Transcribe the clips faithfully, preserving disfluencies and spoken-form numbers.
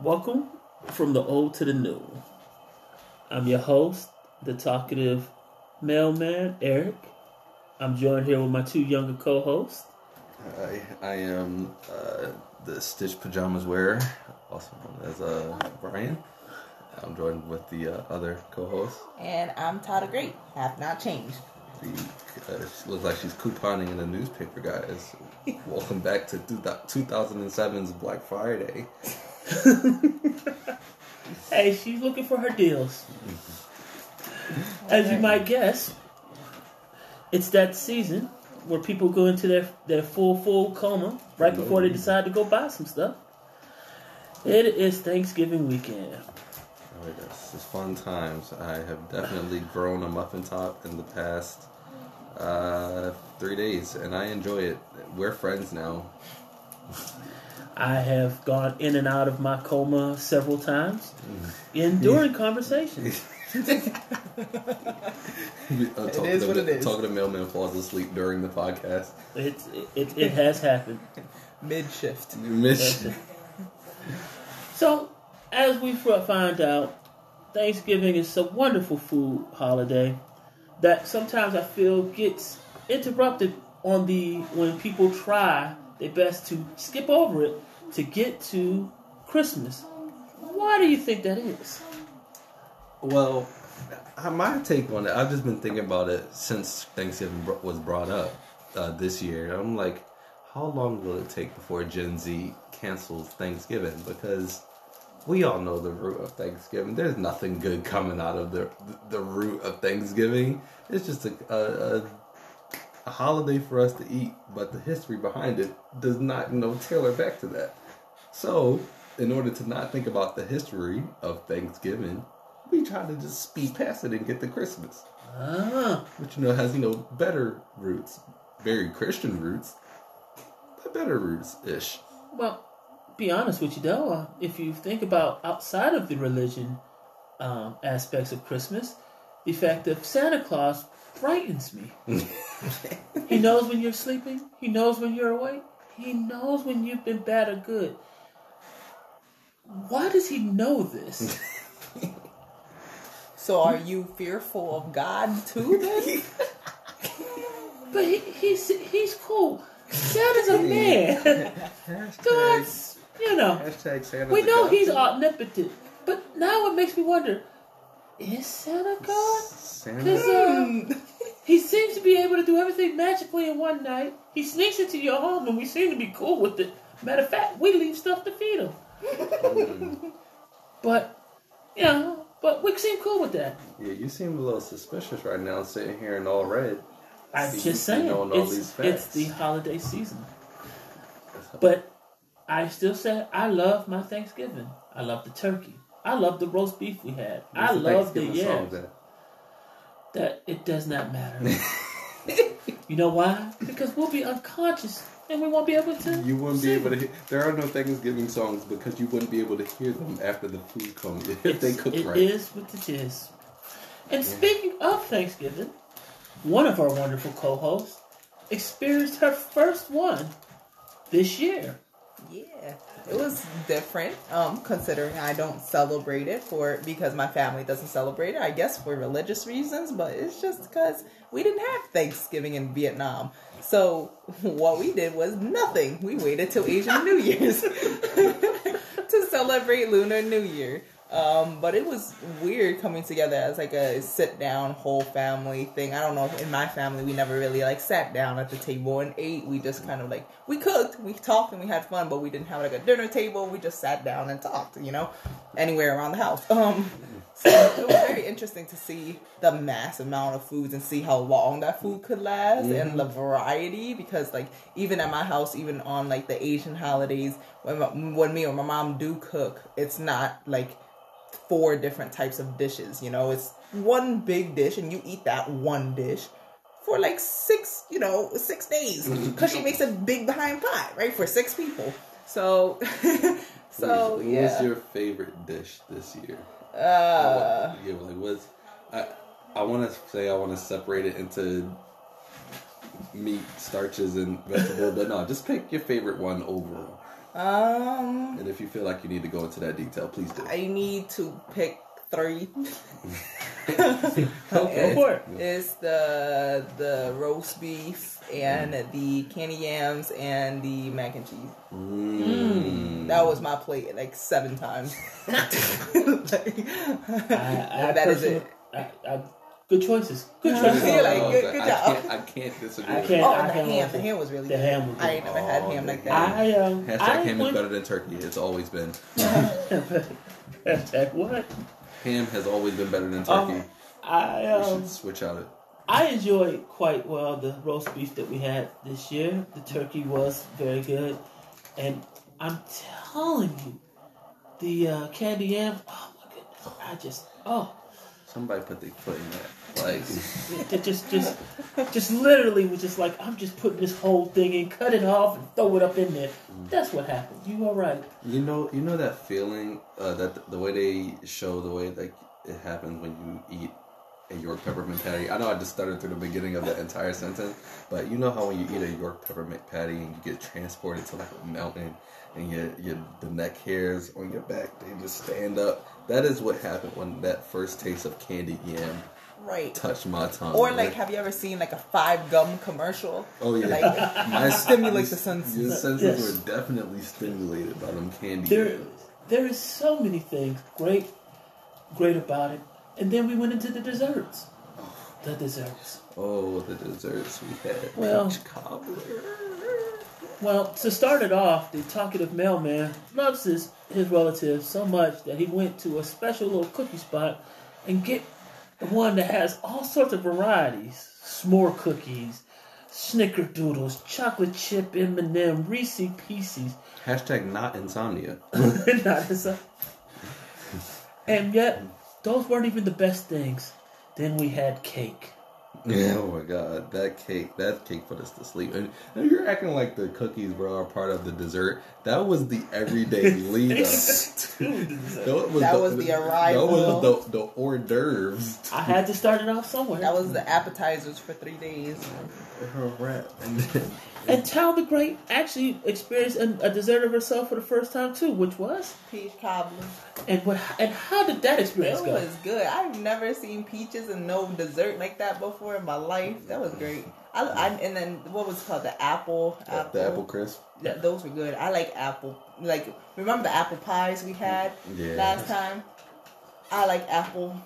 Welcome from the old to the new. I'm your host, the talkative mailman, Eric. I'm joined here with my two younger co-hosts. Hi, I am uh, the Stitch Pajamas wearer, also known as uh, Brian. I'm joined with the uh, other co-host. And I'm Tal the Great. Have not changed. The, uh, she looks like she's couponing in the newspaper, guys. Welcome back to two thousand seven's Black Friday. Hey, she's looking for her deals. As you might guess, it's that season where people go into their, their full, full coma right before they decide to go buy some stuff. It is Thanksgiving weekend. Oh, yes. It's fun times. I have definitely grown a muffin top in the past uh, three days, and I enjoy it. We're friends now. I have gone in and out of my coma several times, in during conversations. uh, it is what it is. Talking to mailman falls asleep during the podcast. It it it, it has happened. Mid shift. Mid shift. So, as we find out, Thanksgiving is a wonderful food holiday that sometimes I feel gets interrupted on the when people try their best to skip over it to get to Christmas. Why do you think that is? Well, my take on it, I've just been thinking about it since Thanksgiving was brought up uh, this year. I'm like, how long will it take before Gen Z cancels Thanksgiving? Because we all know the root of Thanksgiving. There's nothing good coming out of the the root of Thanksgiving. It's just a, a, a holiday for us to eat, but the history behind it does not, you know, tailor back to that. So, in order to not think about the history of Thanksgiving, we try to just speed past it and get to Christmas. Ah. Which, you know, has, you know, better roots. Very Christian roots. But better roots-ish. Well, be honest with you, though. Uh, if you think about outside of the religion um, aspects of Christmas, the fact of Santa Claus frightens me. He knows when you're sleeping. He knows when you're awake. He knows when you've been bad or good. Why does he know this? So are you fearful of God too, then? But he, he's he's cool. Santa's a man. God's, you know. We know he's omnipotent, but now it makes me wonder: is Santa God? Because um, he seems to be able to do everything magically in one night. He sneaks into your home, and we seem to be cool with it. Matter of fact, we leave stuff to feed him. But you know. But we seem cool with that. Yeah, you seem a little suspicious right now, sitting here in all red. I'm See, just saying, it's, it's the holiday season. But I still say I love my Thanksgiving. I love the turkey. I love the roast beef we had. What's I the love the yeah. That? that it does not matter. You know why? Because we'll be unconscious and we won't be able to. You wouldn't be able to hear. There are no Thanksgiving songs because you wouldn't be able to hear them after the food comes if it's, they cook it right. It is what it is. And yeah. Speaking of Thanksgiving, one of our wonderful co-hosts experienced her first one this year. Yeah, it was different. Um, considering I don't celebrate it for because my family doesn't celebrate it. I guess for religious reasons, but it's just because we didn't have Thanksgiving in Vietnam. So what we did was nothing. We waited till Asian New Year's to celebrate Lunar New Year. Um, but it was weird coming together as like a sit down whole family thing. I don't know if in my family we never really like sat down at the table and ate. We just kind of like, we cooked, we talked and we had fun, but we didn't have like a dinner table. We just sat down and talked, you know, anywhere around the house. Um, so it was very interesting to see the mass amount of foods and see how long that food could last mm-hmm. and the variety because like even at my house, even on like the Asian holidays, when, my, when me or my mom do cook, it's not like four different types of dishes, you know, it's one big dish and you eat that one dish for like six, you know, six days because she makes a big behind pot, right, for six people. So, so what was, yeah. What was your favorite dish this year? Uh, what, yeah, like what's, I, I want to say I want to separate it into meat, starches, and vegetables, but no, just pick your favorite one overall. Um. And if you feel like you need to go into that detail, please do. I need to pick three. Okay. Go for it. It's the the roast beef and mm. the candy yams and the mac and cheese. Mm. Mm. That was my plate like seven times. like, I, I that is it. I, I, Good choices. Good choices. Yeah, like, good, good job. I can't, I can't disagree. I can't, oh, I the can't ham. The ham was really the good. The ham was good. I ain't never oh, had ham like that. I, uh, Hashtag I ham went... is better than turkey. It's always been. Hashtag what? Ham has always been better than turkey. Um, I, um, we should switch out it. I enjoyed quite well the roast beef that we had this year. The turkey was very good. And I'm telling you, the uh, candy yams, oh my goodness, I just, oh. Somebody put their foot in that. Like, just, just, just literally was just like, I'm just putting this whole thing in, cut it off, and throw it up in there. Mm. That's what happened. You all right? You know, you know that feeling uh, that the, the way they show the way like it happens when you eat a York peppermint patty. I know I just stuttered through the beginning of the entire sentence, but you know how when you eat a York peppermint patty and you get transported to like a mountain and your your the neck hairs on your back they just stand up. That is what happened when that first taste of candy yam right. touched my tongue. Or like, like, have you ever seen like a Five Gum commercial? Oh yeah, like, my stimulates the senses. Your senses yes. were definitely stimulated by them candy there, yams. There is so many things great, great about it. And then we went into the desserts. Oh. The desserts. Oh, the desserts we had. Well, peach cobbler. Well, to start it off, the talkative mailman loves his, his relatives so much that he went to a special little cookie spot and get the one that has all sorts of varieties. S'more cookies, snickerdoodles, chocolate chip M and M, Reese Pieces. Hashtag not insomnia. Not insomnia. And yet, those weren't even the best things. Then we had cake. Yeah, oh my god, that cake, that cake put us to sleep. And, and you're acting like the cookies were all part of the dessert. That was the everyday lead-up. That was, that the, was the arrival. That was the, the hors d'oeuvres. I had to start it off somewhere. That was the appetizers for three days. And Tal the Great actually experienced a, a dessert of herself for the first time too, which was peach cobbler. And what? And how did that experience that go? It was good. I've never seen peaches and no dessert like that before in my life. That was great. I, I and then what was it called the apple, yeah, apple the apple crisp. Yeah, those were good. I like apple. Like remember the apple pies we had yeah. last time? I like apple.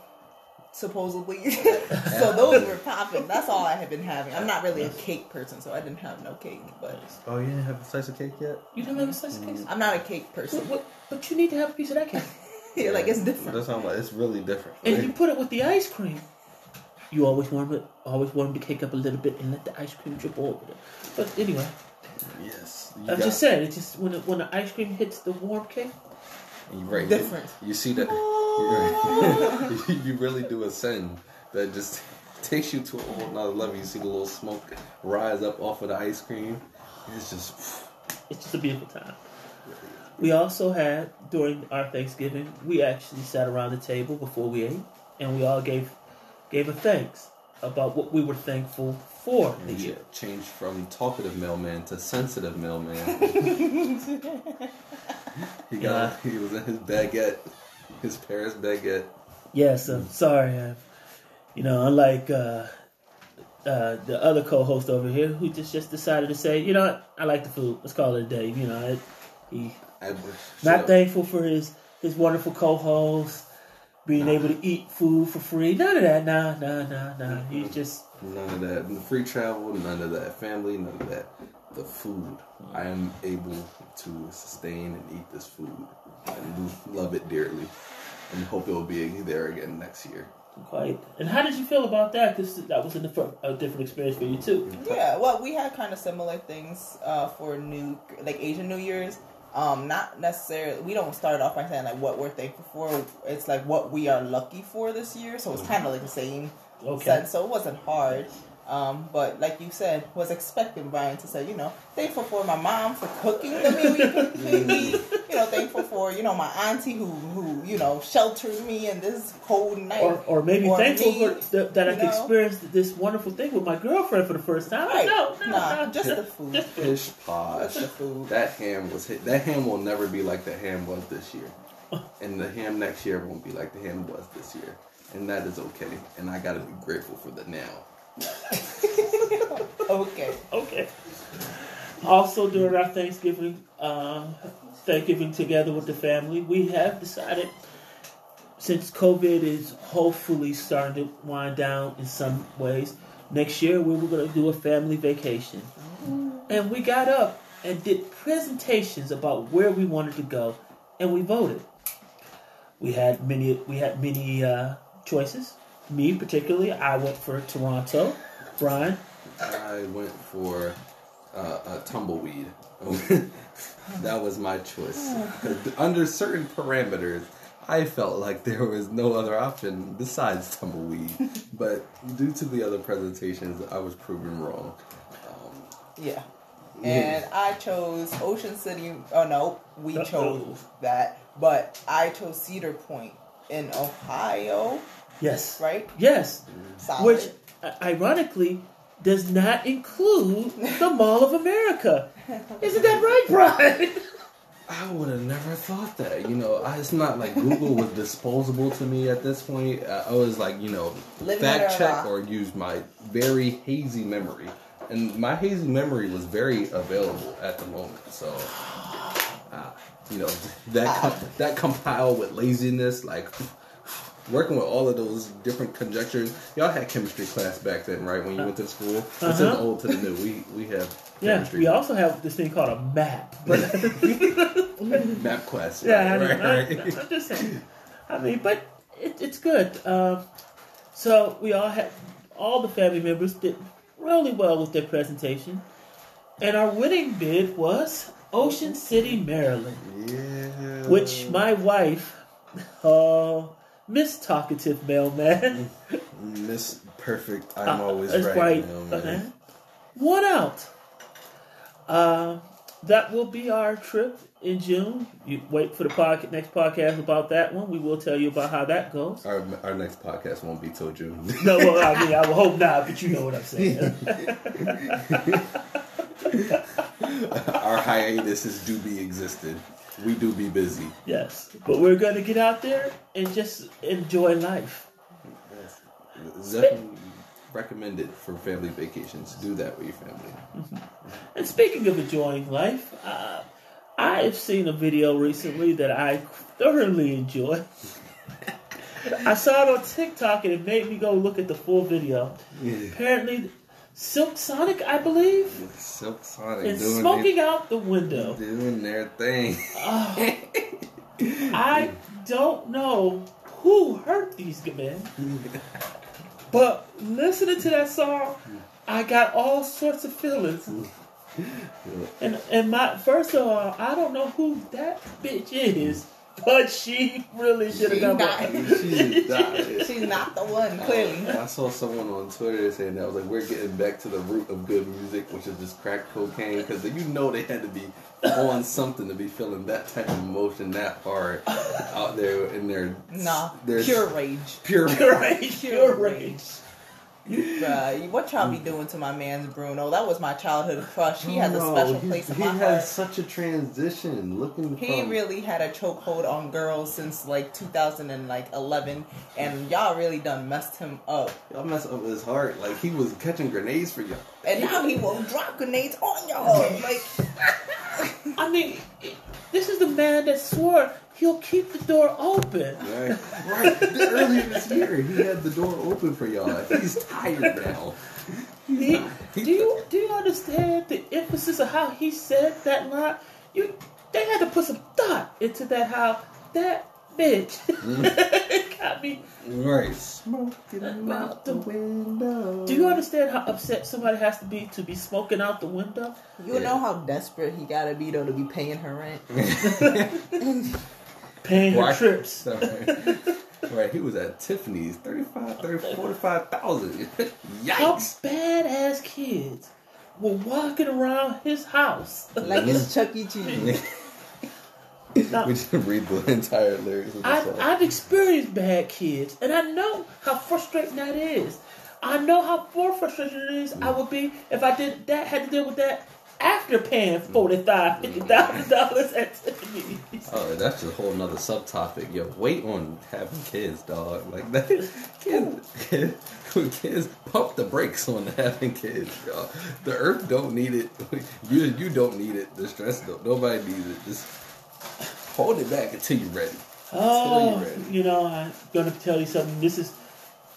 Supposedly. So those were popping. That's all I had been having. I'm not really a cake person, so I didn't have no cake. But oh, you didn't have a slice of cake yet? You didn't have a slice mm-hmm. of cake? I'm not a cake person. What, what, but you need to have a piece of that cake. Yeah, yeah, like it's different. That's what I'm like. It's really different. And right? You put it with the ice cream. You always warm it. Always warm the cake up a little bit and let the ice cream drip over it. But anyway. Yes. I'm just saying. It's just when it, when the ice cream hits the warm cake. Right. Different. You, you see that. You really do ascend. That just takes you to a whole nother level. You see the little smoke rise up off of the ice cream. It's just It's just a beautiful time. We also had, during our Thanksgiving, we actually sat around the table before we ate, and we all gave gave a thanks about what we were thankful for the year. Changed from talkative mailman to sensitive mailman. He got yeah. He was in his baguette. His parents' baguette. Yes, I'm sorry. I, you know, unlike uh, uh, the other co-host over here, who just, just decided to say, you know what, I like the food. Let's call it a day. You know, it, he Edward, not up. Thankful for his, his wonderful co-host being nah. able to eat food for free. None of that. Nah, nah, nah, nah. Mm-hmm. He's just none of that. Free travel. None of that. Family. None of that. The food. I am able to sustain and eat this food. I love it dearly, and hope it will be there again next year. Quite. And how did you feel about that? Because that was a different, a different experience for you too. Yeah. Well, we had kind of similar things uh, for new, like Asian New Year's. Um, not necessarily. We don't start off by saying like what we're thankful for. It's like what we are lucky for this year. So it's kind of like the same okay. sense. So it wasn't hard. Um, but like you said, was expecting Brian to say, you know, thankful for my mom for cooking the meal we could eat. You know, thankful for or, you know, my auntie who, who you know, sheltered me in this cold night. Or, or maybe or thankful me, for th- that I've know? experienced this wonderful thing with my girlfriend for the first time. Right. No, no, nah, no. Just the food. Just food. Fish posh. Just the food. That ham was hit. That ham will never be like the ham was this year. And the ham next year won't be like the ham was this year. And that is okay. And I got to be grateful for the now. Okay. Okay. Also, during our Thanksgiving, uh, Thanksgiving together with the family, we have decided, since COVID is hopefully starting to wind down in some ways, next year we were going to do a family vacation. And we got up and did presentations about where we wanted to go, and we voted. We had many. We had many uh, choices. Me particularly, I went for Toronto. Brian, I went for. Uh, a tumbleweed. That was my choice. Under certain parameters, I felt like there was no other option besides tumbleweed. But due to the other presentations, I was proven wrong. Um, yeah. And I chose Ocean City. Oh, no. We chose that. But I chose Cedar Point in Ohio. Yes. Right? Yes. Solid. Which, ironically... does not include the Mall of America. Isn't that right, Brian? I would have never thought that. You know, I, it's not like Google was disposable to me at this point. Uh, I was like, you know, Living fact check or use my very hazy memory. And my hazy memory was very available at the moment. So, uh, you know, that com- that compiled with laziness, like... working with all of those different conjectures. Y'all had chemistry class back then, right? When you went to school. Uh-huh. It's an old to the new. We we have yeah, chemistry. We also have this thing called a map. Map class. Right? Yeah, I mean, right, I, right. I'm just saying. I mean, but it, it's good. Um, so we all had, all the family members did really well with their presentation. And our winning bid was Ocean City, Maryland. Yeah. Which my wife... oh... Miss Talkative Mailman. Miss Perfect, I'm uh, always right, right Mailman. One out. Uh, that will be our trip in June. You wait for the pod- next podcast about that one. We will tell you about how that goes. Our, our next podcast won't be till June. No, well, I mean, I will hope not, but you know what I'm saying. Our hiatus is do be existed. We do be busy. Yes. But we're going to get out there and just enjoy life. Yes. Definitely Spe- recommended for family vacations. Do that with your family. Mm-hmm. And speaking of enjoying life, uh, I've seen a video recently that I thoroughly enjoy. I saw it on TikTok and it made me go look at the full video. Yeah. Apparently... Silk Sonic, I believe. Silk Sonic. And doing smoking their, out the window. Doing their thing. Uh, I don't know who hurt these men. But listening to that song, I got all sorts of feelings. And and my first of all, I don't know who that bitch is. But she really should have done that. She's not. She's not the one, clearly. I, I saw someone on Twitter saying that. I was like, we're getting back to the root of good music, which is just crack cocaine. Because you know they had to be on something to be feeling that type of emotion that hard out there in their... Nah. Their, pure rage. Pure, pure rage. Pure rage. Uh, what y'all be doing to my man's Bruno? That was my childhood crush. He has a special place in my heart. He has such a transition. Looking, he really had a chokehold on girls since like two thousand eleven, and y'all really done messed him up. Y'all messed up his heart. Like he was catching grenades for y'all, and now he will drop grenades on y'all. Like, I mean, this is the man that swore he'll keep the door open. Right, right. Earlier this year, he had the door open for y'all. He's tired now. He, do you do you understand the emphasis of how he said that line? You, they had to put some thought into that. How that bitch mm. got me. Right, smoking out the window. Do you understand how upset somebody has to be to be smoking out the window? You yeah. know how desperate he gotta be though to be paying her rent. Paying well, her I, trips. Right, he was at Tiffany's. thirty-five, thirty, forty-five thousand. Yikes. How badass kids were walking around his house. Like it's Chuck E. Cheese. Now, we just read the entire lyrics of the I've, song. I've experienced bad kids, and I know how frustrating that is. I know how more frustrating it is mm. I would be if I did that, had to deal with that after paying forty-five dollars, fifty thousand dollars at Tiffany's. Oh, that's a whole nother subtopic. Yo, wait on having kids, dog. Like that, kids, kids, kids pump the brakes on having kids, y'all. The earth don't need it. You you don't need it. The stress, don't. Nobody needs it. Just hold it back until you're ready. Oh, until you're ready. You know, I'm gonna tell you something. This is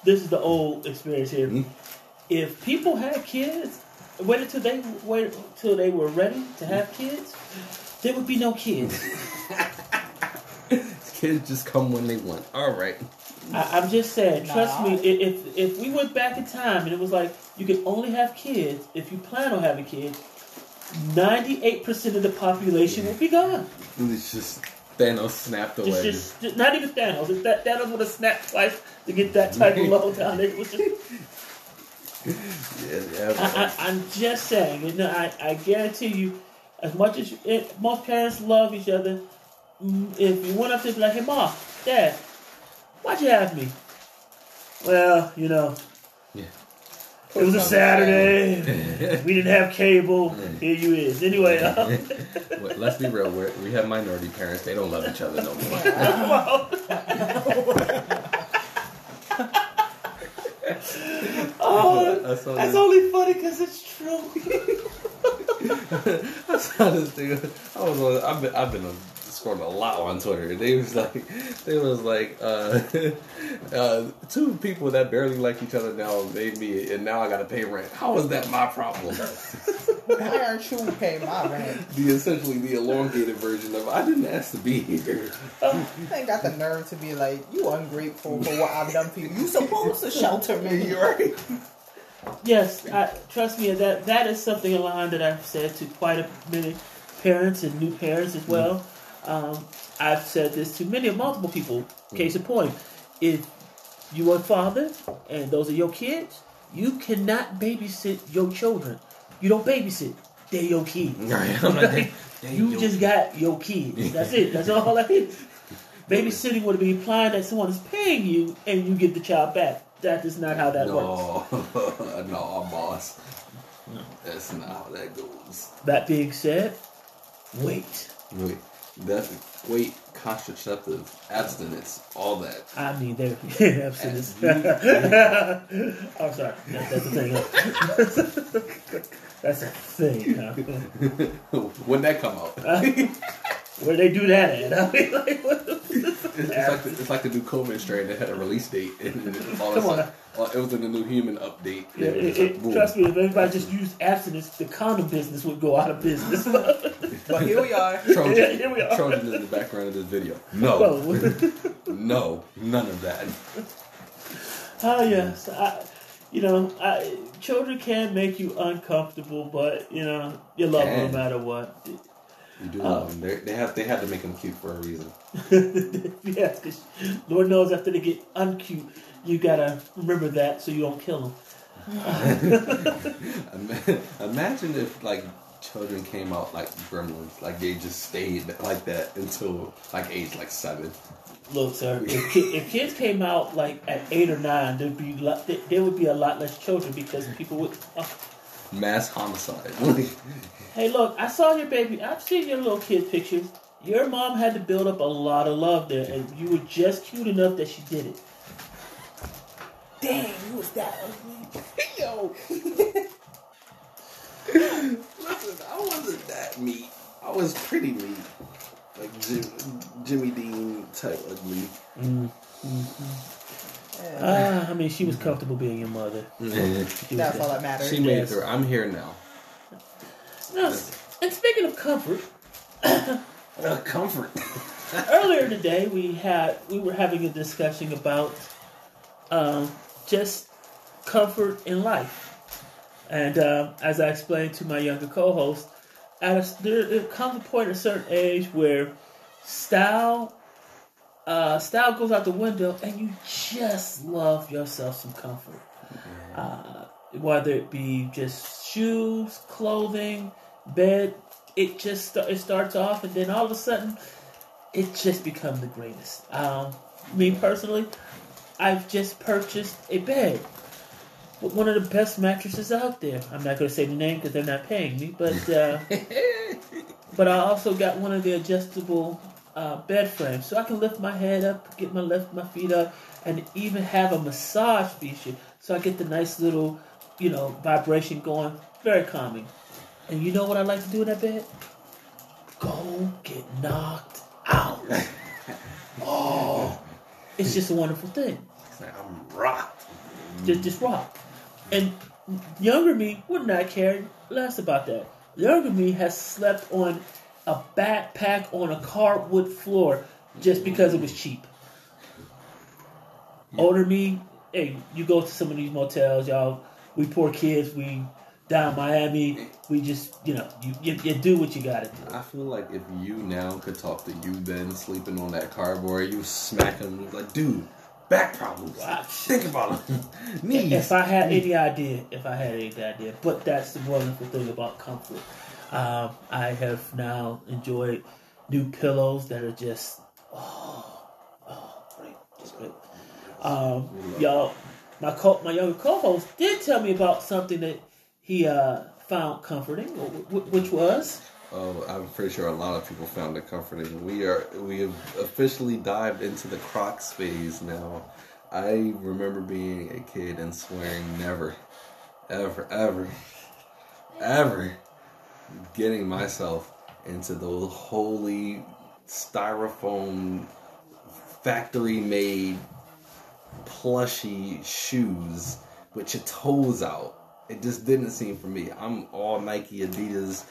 this is the old experience here. Mm-hmm. If people had kids. Wait until they wait until they were ready to have kids. There would be no kids. Kids just come when they want. All right. I, I'm just saying. Nah. Trust me. If if we went back in time and it was like you could only have kids if you plan on having kids, ninety-eight percent of the population would be gone. It's just Thanos snapped away. Just, just, not even Thanos. If that Thanos would have snapped twice to get that type of level down, it was just. Yeah, yeah, I, I, I'm just saying, you know, I, I guarantee you, as much as you, it, most parents love each other, if you went up to be like, hey, Mom, Dad, why'd you have me? Well, you know, yeah. it was a Saturday, we didn't have cable, here you is. Anyway, uh, Wait, let's be real, we're, we have minority parents, they don't love each other no more. Oh, that's this. Only funny because it's true. I saw this thing. I was on, I've been, I've been scrolling a lot on Twitter. They was like, they was like, uh, uh, two people that barely like each other now made me, and now I gotta pay rent. How is that my problem? I aren't you pay my rent? The essentially the elongated version of I didn't ask to be here. I ain't got the nerve to be like you ungrateful for what I've done for you. You supposed to shelter me, right? Yes, I, trust me. That that is something a line that I've said to quite a many parents and new parents as well. Mm-hmm. Um, I've said this to many, multiple people. Mm-hmm. Case in point, if you are a father and those are your kids, you cannot babysit your children. You don't babysit. They're your kids. Right. You they just got your kids. That's it. That's all I need. Babysitting would be implying that someone is paying you and you give the child back. That is not how that no. works. No, boss. That's not how that goes. That being said, wait. Wait. That's wait, contraceptive, abstinence, all that. I mean, there abstinence. I'm sorry. That, that's a thing. Huh? That's a thing. Huh? When that come out? Uh, where they do that at? I mean, like, what the it's, like the, it's like the new COVID strain that had a release date. And all come on. Like, well, it was in the new human update. Yeah, it, it, like, trust me, if everybody just used abstinence, the condom business would go out of business. But here we are. Trojan, yeah, here we are. Trojan in the background of this video. No. No, none of that. Oh, yes. I, you know, I, children can make you uncomfortable, but, you know, you love them no matter what. You do love um, them. They have, they have to make them cute for a reason. Yeah, because Lord knows after they get uncute, you got to remember that so you don't kill them. Imagine if, like, children came out like gremlins, like they just stayed like that until like age like seven. Look, sir, if, ki- if kids came out like at eight or nine, there'd be lo- there would be a lot less children because people would uh, mass homicide. Hey, look, I saw your baby. I've seen your little kid pictures. Your mom had to build up a lot of love there, and you were just cute enough that she did it. Dang, you was that ugly, yo. Listen, I wasn't that meat. I was pretty meat. Like Jim, Jimmy Dean type ugly. Mm, mm-hmm. yeah. Ah, I mean, she was comfortable being your mother. Mm-hmm. That's all that matters. She made it through. I'm here now. Now and speaking of comfort. uh, comfort. Earlier today, we had we were having a discussion about um, just comfort in life. And uh, as I explained to my younger co-host, at a, there, there comes a point at a certain age where style uh, style goes out the window and you just love yourself some comfort. Uh, whether it be just shoes, clothing, bed, it just it starts off and then all of a sudden it's just become the greatest. Um, me personally, I've just purchased a bed with one of the best mattresses out there. I'm not going to say the name because they're not paying me, but uh, but I also got one of the adjustable uh, bed frames, so I can lift my head up, get my left my feet up, and even have a massage feature, so I get the nice little, you know, vibration going. Very calming. And you know what I like to do in that bed? Go get knocked out. Oh, it's just a wonderful thing. I'm rocked. Just, just rocked. And younger me would not care less about that. Younger me has slept on a backpack on a cardwood floor just because it was cheap. Older me, hey, you go to some of these motels, y'all. We poor kids, we down Miami, we just, you know, you, you, you do what you gotta do. I feel like if you now could talk to you then sleeping on that cardboard, you smack him like, dude, back problems. Watch. Think about them. Knees. If I had any idea, if I had any idea, but that's the wonderful thing about comfort. Um, I have now enjoyed new pillows that are just, oh, oh, great, just great. Um, y'all, my co- my younger co-host did tell me about something that he uh, found comforting, which was? Oh, I'm pretty sure a lot of people found it comforting. We are we have officially dived into the Crocs phase now. I remember being a kid and swearing never, ever, ever, ever getting myself into those holy styrofoam factory-made plushy shoes with your toes out. It just didn't seem for me. I'm all Nike, Adidas,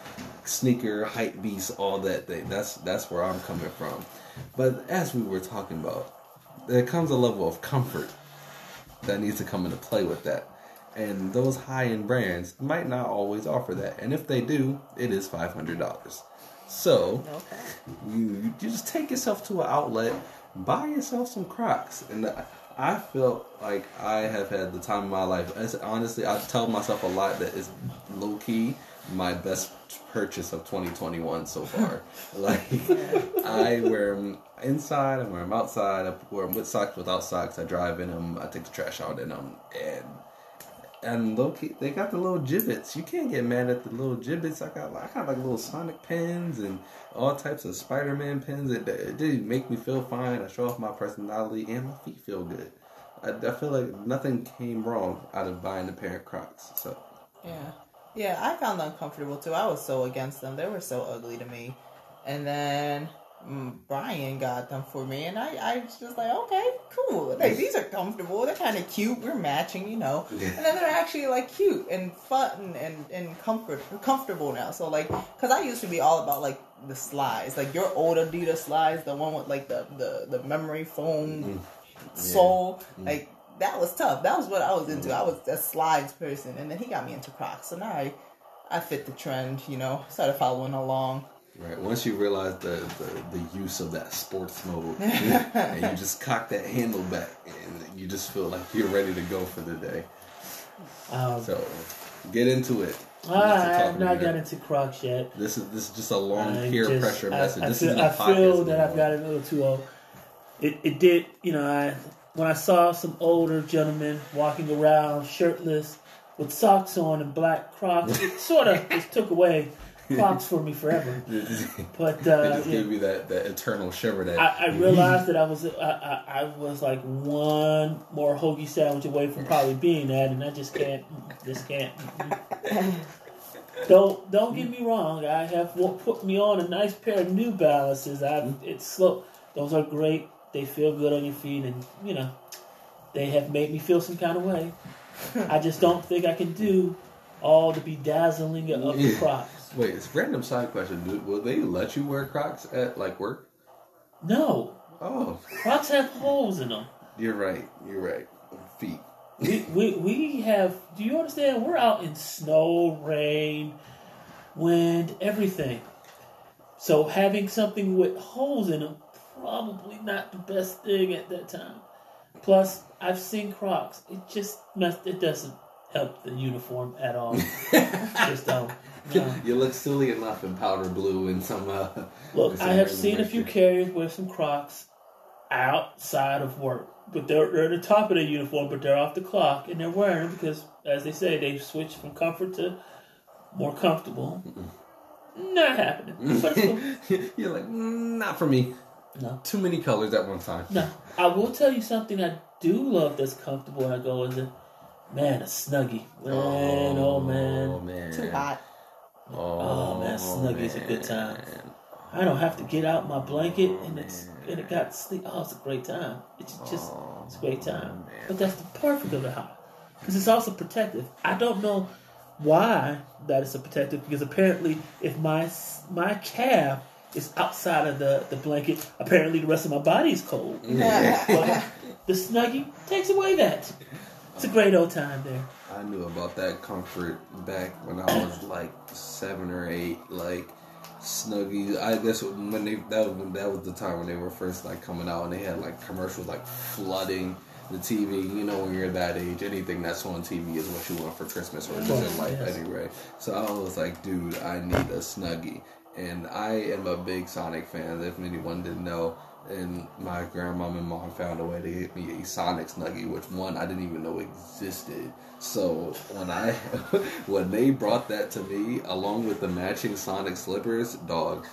sneaker, hype beast, all that thing. That's that's where I'm coming from. But as we were talking about, there comes a level of comfort that needs to come into play with that. And those high-end brands might not always offer that. And if they do, it is five hundred dollars. So, okay. you, you just take yourself to an outlet, buy yourself some Crocs. And the, I felt like I have had the time of my life. It's, honestly, I tell myself a lot that it's low-key my best purchase of twenty twenty-one so far. Like, I wear them inside, I wear them outside, I wear them with socks, without socks, I drive in them, I take the trash out in them, and and low-key, they got the little Jibbitz. You can't get mad at the little Jibbitz. I got, I got like little Sonic pins and all types of Spider-Man pins. It, it did make me feel fine. I show off my personality and my feet feel good. I, I feel like nothing came wrong out of buying a pair of Crocs. So yeah, yeah, I found them comfortable too. I was so against them. They were so ugly to me. And then Brian got them for me, and I, I was just like, okay, cool. Like, these are comfortable. They're kind of cute. We're matching, you know. Yeah. And then they're actually like cute and fun and and comfort comfortable now. So like, cause I used to be all about like the slides, like your old Adidas slides, the one with like the the, the memory foam mm-hmm. sole, yeah. like that was tough. That was what I was into. Mm-hmm. I was a slides person, and then he got me into Crocs, so now I I fit the trend, you know. Started following along. Right, once you realize the, the, the use of that sports mode, and you just cock that handle back, and you just feel like you're ready to go for the day. Um, so, get into it. I have not got into Crocs yet. This is this is just a long I peer just, pressure I, message. I, I this feel, is I feel that anymore. I've gotten a little too old. It it did, you know. I when I saw some older gentlemen walking around shirtless with socks on and black Crocs, it sort of just took away Crocs for me forever. But uh, it just gave me that, that eternal shiver. That I, I realized that I was I, I, I was like one more hoagie sandwich away from probably being that, and I just can't, just can't. don't don't get me wrong. I have put me on a nice pair of New Balances. I it's slow. Those are great. They feel good on your feet, and you know they have made me feel some kind of way. I just don't think I can do all the bedazzling of the Crocs. Wait, it's a random side question. Do, will they let you wear Crocs at, like, work? No. Oh. Crocs have holes in them. You're right. You're right. Feet. we, we we have, do you understand? We're out in snow, rain, wind, everything. So having something with holes in them, probably not the best thing at that time. Plus, I've seen Crocs. It just, messed, it doesn't help the uniform at all. Just don't. No. You look silly enough in powder blue and some... Uh, look, some I have seen a few carriers wear some Crocs outside of work. But they're, they're at the top of their uniform, but they're off the clock, and they're wearing them because, as they say, they switch from comfort to more comfortable. Mm-mm. Not happening. But cool. You're like, not for me. No. Too many colors at one time. No. I will tell you something I do love that's comfortable, and I go, is it, man, a Snuggie. Man, oh, oh man. Oh, man. Too hot. Oh, oh man, Snuggie's man. A good time. I don't have to get out my blanket, oh, and it's man. And it got sleep. Oh, it's a great time. It's just oh, it's a great time. Man. But that's the perfect of the house because it's also protective. I don't know why that is a protective because apparently, if my my calf is outside of the, the blanket, apparently the rest of my body is cold. But the Snuggie takes away that. It's a great old time there. I knew about that comfort back when I was like seven or eight. Like Snuggies, I guess when they that was, that was the time when they were first like coming out and they had like commercials like flooding the T V. You know, when you're that age, anything that's on T V is what you want for Christmas or just in life anyway. So I was like, dude, I need a Snuggie, and I am a big Sonic fan. If anyone didn't know. And my grandma and mom found a way to get me a Sonic Snuggie, which one I didn't even know existed. So when I when they brought that to me along with the matching Sonic slippers, dog,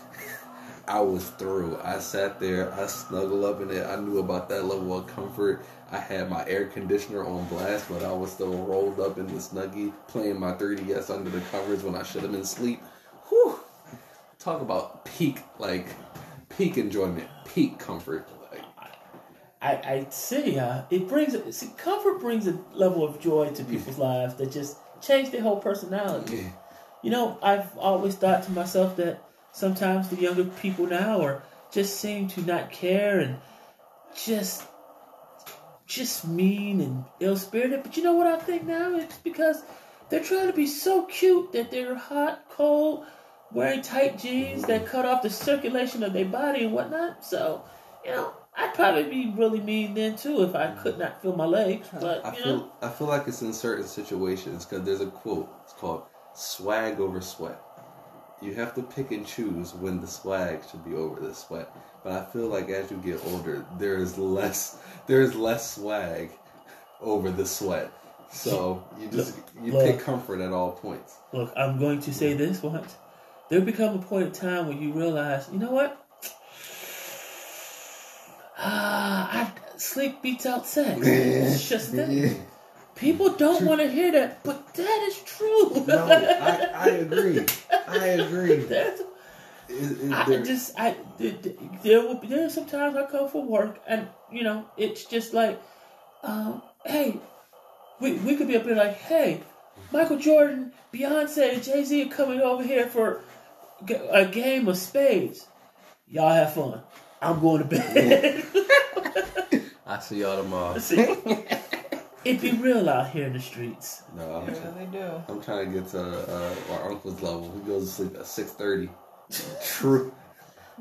I was through. I sat there, I snuggled up in it. I knew about that level of comfort. I had my air conditioner on blast, but I was still rolled up in the Snuggie playing my three D S under the covers when I should have been asleep. Whew! Talk about peak like. Peak enjoyment, peak comfort. Like, I, I see. Uh, it brings see, comfort brings a level of joy to people's lives that just change their whole personality. Yeah. You know, I've always thought to myself that sometimes the younger people now are just seem to not care and just just mean and ill-spirited. But you know what I think now? It's because they're trying to be so cute that they're hot, cold. Wearing tight jeans that cut off the circulation of their body and whatnot. So, you know, I'd probably be really mean then, too, if I could not feel my legs. But, you I feel, know. I feel like it's in certain situations, because there's a quote. It's called, swag over sweat. You have to pick and choose when the swag should be over the sweat. But I feel like as you get older, there is less, there is less swag over the sweat. So, you just look, you look, pick comfort at all points. Look, I'm going to say this once. There become a point in time when you realize, you know what? Ah, I, sleep beats out sex. It's just that. Yeah. People don't want to hear that, but that is true. No, I, I agree. I agree. That's, is, is I there... just, I, there will be, there are sometimes I come from work and, you know, it's just like, um, hey, we, we could be up there like, hey, Michael Jordan, Beyonce, and Jay-Z are coming over here for a game of spades. Y'all have fun. I'm going to bed. I see y'all tomorrow. See, it be real out here in the streets. No, I'm yeah, they do. I'm trying to get to uh, our uncle's level. He goes to sleep at six thirty. True.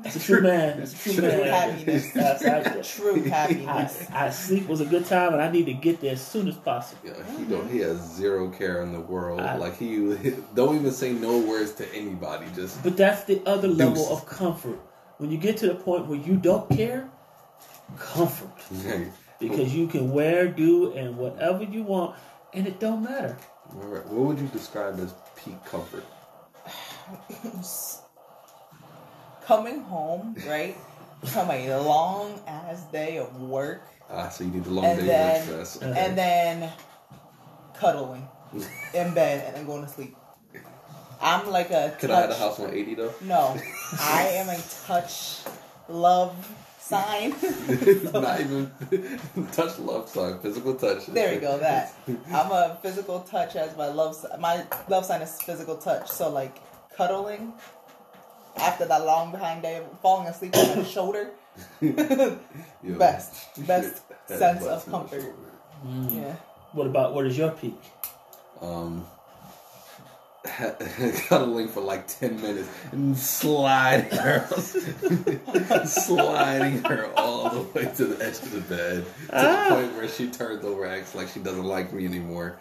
It's a true man. It's a true, true man. Happiness. That's true happiness. I, I sleep was a good time, and I need to get there as soon as possible. Yeah, he don't. He has zero care in the world. I, like he, he don't even say no words to anybody. Just. But that's the other deuce. Level of comfort. When you get to the point where you don't care, comfort, because you can wear, do, and whatever you want, and it don't matter. All right. What would you describe as peak comfort? Coming home, right, from a long-ass day of work. Ah, so you need the long and day then, of work. So okay. And then cuddling in bed and then going to sleep. I'm like a Could touch... Could I have a house on eighty, though? No. I am a touch love sign. so, Not even... Touch love sign. Physical touch. There you go, that. I'm a physical touch as my love... My love sign is physical touch. So, like, cuddling... After that long behind day, falling asleep on my shoulder, Yo, best, best sense of comfort. Mm. Yeah. What about what is your peak? Um, cuddling for like ten minutes and sliding her, sliding her all the way to the edge of the bed to ah. the point where she turns over, acts like she doesn't like me anymore.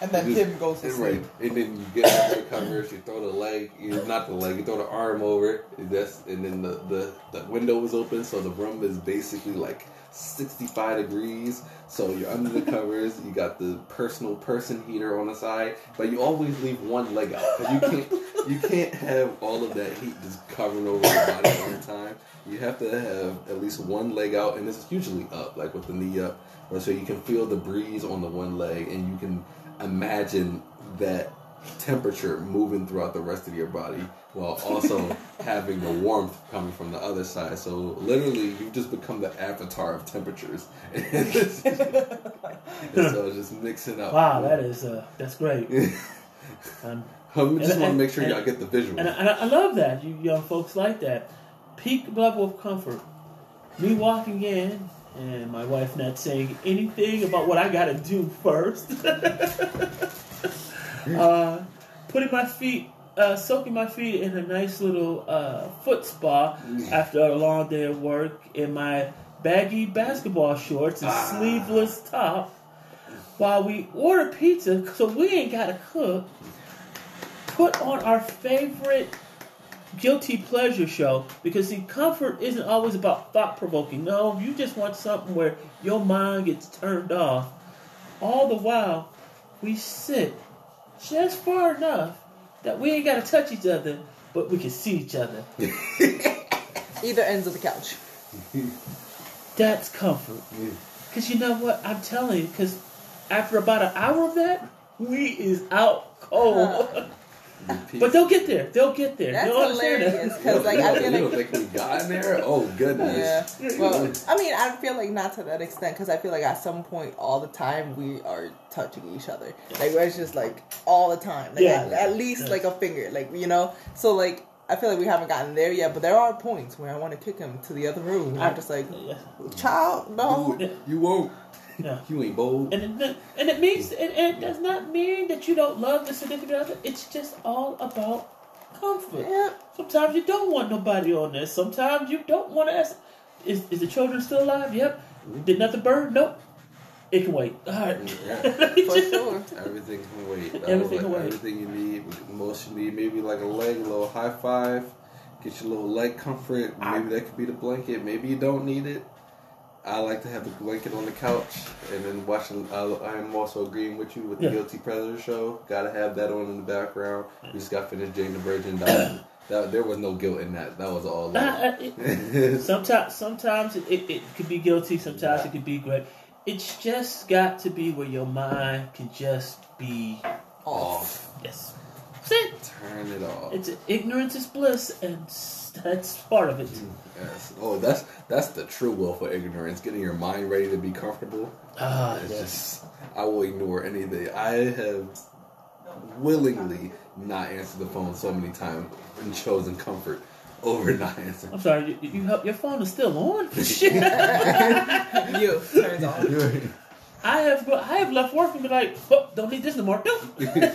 And then just, Kim goes to and sleep. Right. And then you get under covers, you throw the leg, you, not the leg, you throw the arm over, and, that's, and then the, the, the window was open, so the room is basically like sixty-five degrees, so you're under the covers, you got the personal person heater on the side, but you always leave one leg out, because you can't, you can't have all of that heat just covering over your body all the time. You have to have at least one leg out, and it's usually up, like with the knee up, so you can feel the breeze on the one leg, and you can imagine that temperature moving throughout the rest of your body while also having the warmth coming from the other side. So literally you just become the avatar of temperatures. And so just mixing up. Wow, that is uh, that's great. um, I just and, want to make sure and, y'all get the visual. And I, and I love that. You young folks like that. Peak level of comfort. Me walking in and my wife not saying anything about what I gotta do first. Uh, putting my feet, uh, soaking my feet in a nice little uh, foot spa after a long day of work in my baggy basketball shorts and ah. sleeveless top while we order pizza so we ain't gotta cook. Put on our favorite guilty pleasure show, because see, comfort isn't always about thought provoking. No, you just want something where your mind gets turned off. All the while, we sit just far enough that we ain't got to touch each other, but we can see each other. Either ends of the couch. That's comfort. Because you know what? I'm telling you, because after about an hour of that, we is out cold. Uh, but they'll get there. They'll get there. That's hilarious. Because like, I feel like... You don't think we got in there? Oh, goodness. Yeah. Well, I mean, I feel like not to that extent, because I feel like at some point all the time we are touching each other. Like, we're just like, all the time. Like, yeah. at, at least yeah. like a finger. Like, you know? So, like, I feel like we haven't gotten there yet, but there are points where I want to kick him to the other room. And I'm just like, child, no. You, you won't. No. You ain't bold. And it, and it means and it does not mean that you don't love the significant other. It's just all about comfort. Yeah. Sometimes you don't want nobody on this. Sometimes you don't want to ask, is, is the children still alive? Yep. Did nothing burn? Nope. It can wait. All right. Yeah. For sure. Everything can wait. Everything can like, wait. Everything you need, most you need, maybe like a leg, a little high five, get your little leg comfort. I, maybe that could be the blanket. Maybe you don't need it. I like to have the blanket on the couch and then watching. Uh, I am also agreeing with you with the yeah. Guilty Pleasure show. Gotta have that on in the background. We just got finished Jane the Virgin. That, that, there was no guilt in that. That was all. Uh, it, sometimes sometimes it, it, it could be guilty. Sometimes yeah. it could be great. It's just got to be where your mind can just be off. off. Yes. That's it. Turn it off. It's ignorance is bliss, and that's part of it. Yes. Oh, that's that's the true will for ignorance. Getting your mind ready to be comfortable. Ah, it's yes. Just, I will ignore anything. I have willingly not answered the phone so many times and chosen comfort over not answering. I'm sorry. You, you help, your phone is still on. Shit. You turns on. I have I have left work and been like, oh, don't need this no more. Nope.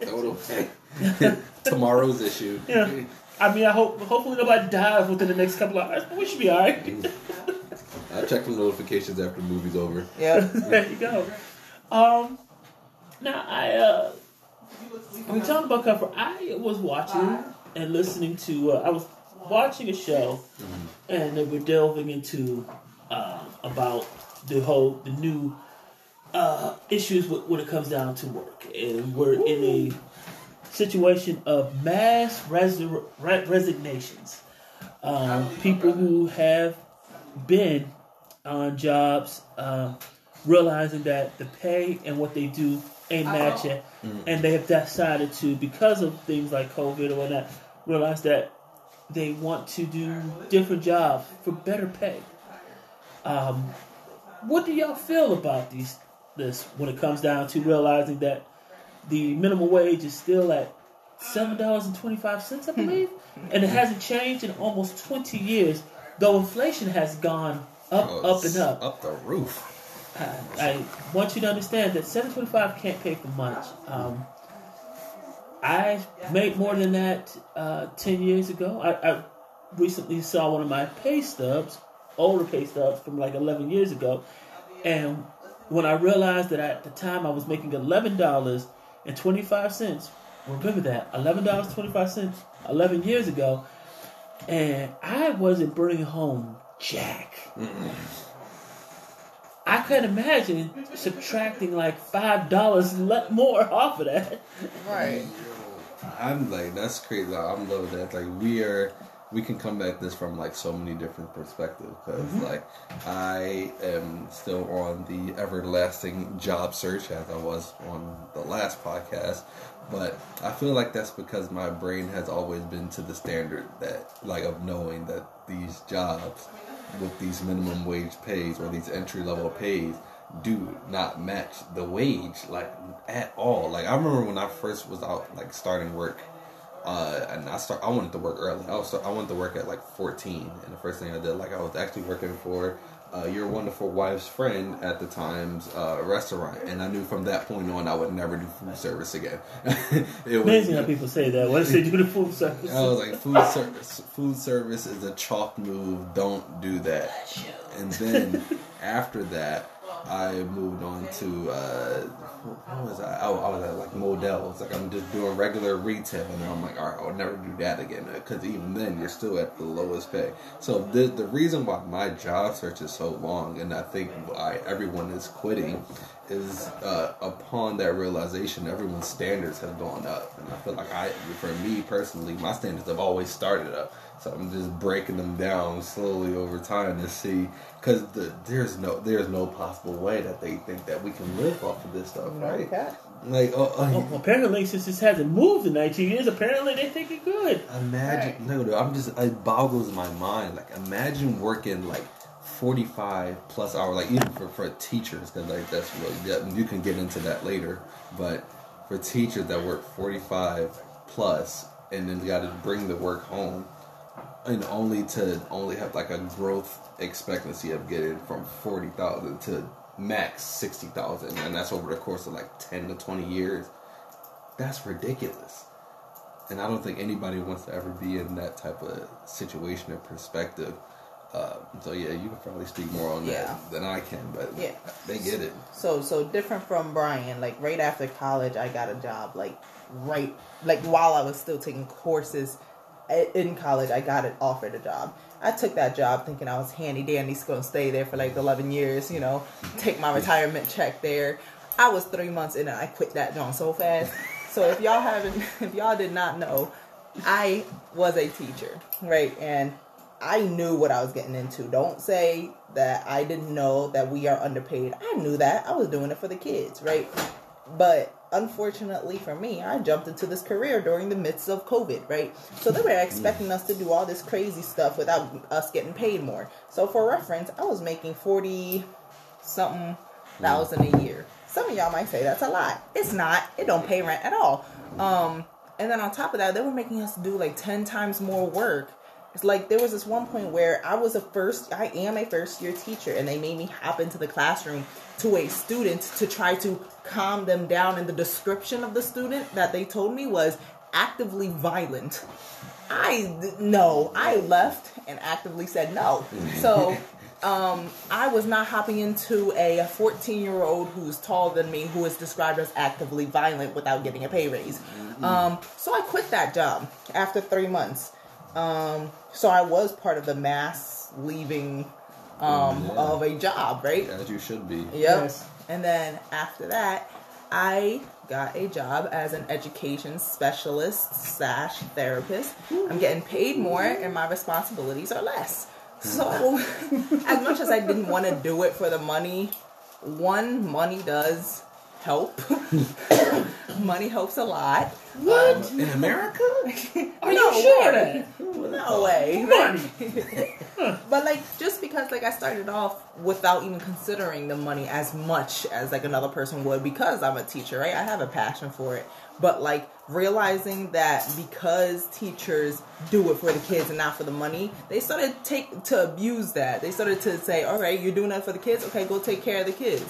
Totally. Tomorrow's issue. Yeah. I mean, I hope. Hopefully, nobody dies within the next couple of hours. But we should be all right. I'll check the notifications after the movie's over. Yeah, there you go. Um, now I uh, we talking about comfort. I was watching and listening to. Uh, I was watching a show, mm-hmm. and they were delving into uh, about the whole the new. Uh, issues with, when it comes down to work, and we're Ooh. in a situation of mass resu- re- resignations. Um, people who have been on jobs uh, realizing that the pay and what they do ain't matching, and they have decided to, because of things like COVID or whatnot, realize that they want to do different jobs for better pay. Um, what do y'all feel about these? This when it comes down to realizing that the minimum wage is still at seven dollars and twenty five cents, I believe, and it hasn't changed in almost twenty years, though inflation has gone up, oh, up, and up, up the roof. I, I want you to understand that seven twenty five can't pay for much. Um, I made more than that uh, ten years ago. I, I recently saw one of my pay stubs, older pay stubs from like eleven years ago, and when I realized that I, at the time I was making eleven dollars and twenty-five cents. Remember that, eleven dollars and twenty-five cents eleven years ago. And I wasn't bringing home jack. Mm-mm. I couldn't imagine subtracting like five dollars more off of that. Right. I'm like, that's crazy. I'm loving that. Like, we are, we can come back this from like so many different perspectives. Because, mm-hmm. like, I am still on the everlasting job search as I was on the last podcast. But I feel like that's because my brain has always been to the standard that, like, of knowing that these jobs with these minimum wage pays or these entry level pays do not match the wage, like, at all. Like, I remember when I first was out, like, starting work, uh, and I start I wanted to work early. I was I wanted to work at like fourteen, and the first thing I did, like, I was actually working for Uh, your wonderful wife's friend at the time's uh, restaurant, and I knew from that point on I would never do food service again. It was, amazing how people say that. What did they do to food service? I was like, food service, food service is a chalk move. Don't do that. And then after that, I moved on to uh, what was I? I, I was at like Modell's. Like, I'm just doing regular retail, and I'm like, all right, I'll never do that again. Because even then, you're still at the lowest pay. So the the reason why my job search is so long, and I think why everyone is quitting, is uh, upon that realization, everyone's standards have gone up, and I feel like I, for me personally, my standards have always started up. So I'm just breaking them down slowly over time to see, because the, there's no there's no possible way that they think that we can live off of this stuff, right? Okay. Like, oh, uh, well, apparently since this hasn't moved in nineteen years, apparently they think it good. Imagine, right. no, I'm just it boggles my mind. Like, imagine working like forty-five plus hour, like even for for teachers, because like that's what you can get into that later. But for teachers that work forty-five plus and then got to bring the work home. And only to only have like a growth expectancy of getting from forty thousand to max sixty thousand, and that's over the course of like ten to twenty years. That's ridiculous, and I don't think anybody wants to ever be in that type of situation or perspective. Uh, so yeah, you can probably speak more on yeah. that than I can, but yeah. they get it. So so different from Brian. Like, right after college, I got a job. Like right, like while I was still taking courses. In college, I got it offered a job. I took that job thinking I was handy dandy, going to stay there for like eleven years, you know, take my retirement check there. I was three months in and I quit that job so fast. So if y'all haven't, if y'all did not know, I was a teacher, right? And I knew what I was getting into. Don't say that I didn't know that we are underpaid. I knew that. I was doing it for the kids, right? But unfortunately for me, I jumped into this career during the midst of COVID, right? So they were expecting us to do all this crazy stuff without us getting paid more. So for reference, I was making forty something thousand a year. Some of y'all might say that's a lot. It's not. It don't pay rent at all. Um, and then on top of that, they were making us do like ten times more work. It's like there was this one point where I was a first, I am a first year teacher, and they made me hop into the classroom to a student to try to calm them down. And the description of the student that they told me was actively violent. I, no, I left and actively said no. So um, I was not hopping into a fourteen year old who's taller than me, who is described as actively violent without getting a pay raise. Um, so I quit that job after three months. Um, so I was part of the mass leaving, um, yeah. of a job, right? As you should be. Yep. Yes. And then after that, I got a job as an education specialist slash therapist. I'm getting paid more and my responsibilities are less. So as much as I didn't want to do it for the money, one, money does help. Money helps a lot. What? Um, in America? Are you no sure way. That? No way. Money. But like, just because like I started off without even considering the money as much as like another person would, because I'm a teacher, right? I have a passion for it. But like realizing that because teachers do it for the kids and not for the money, they started take to abuse that. They started to say, all right, you're doing that for the kids? Okay, go take care of the kids.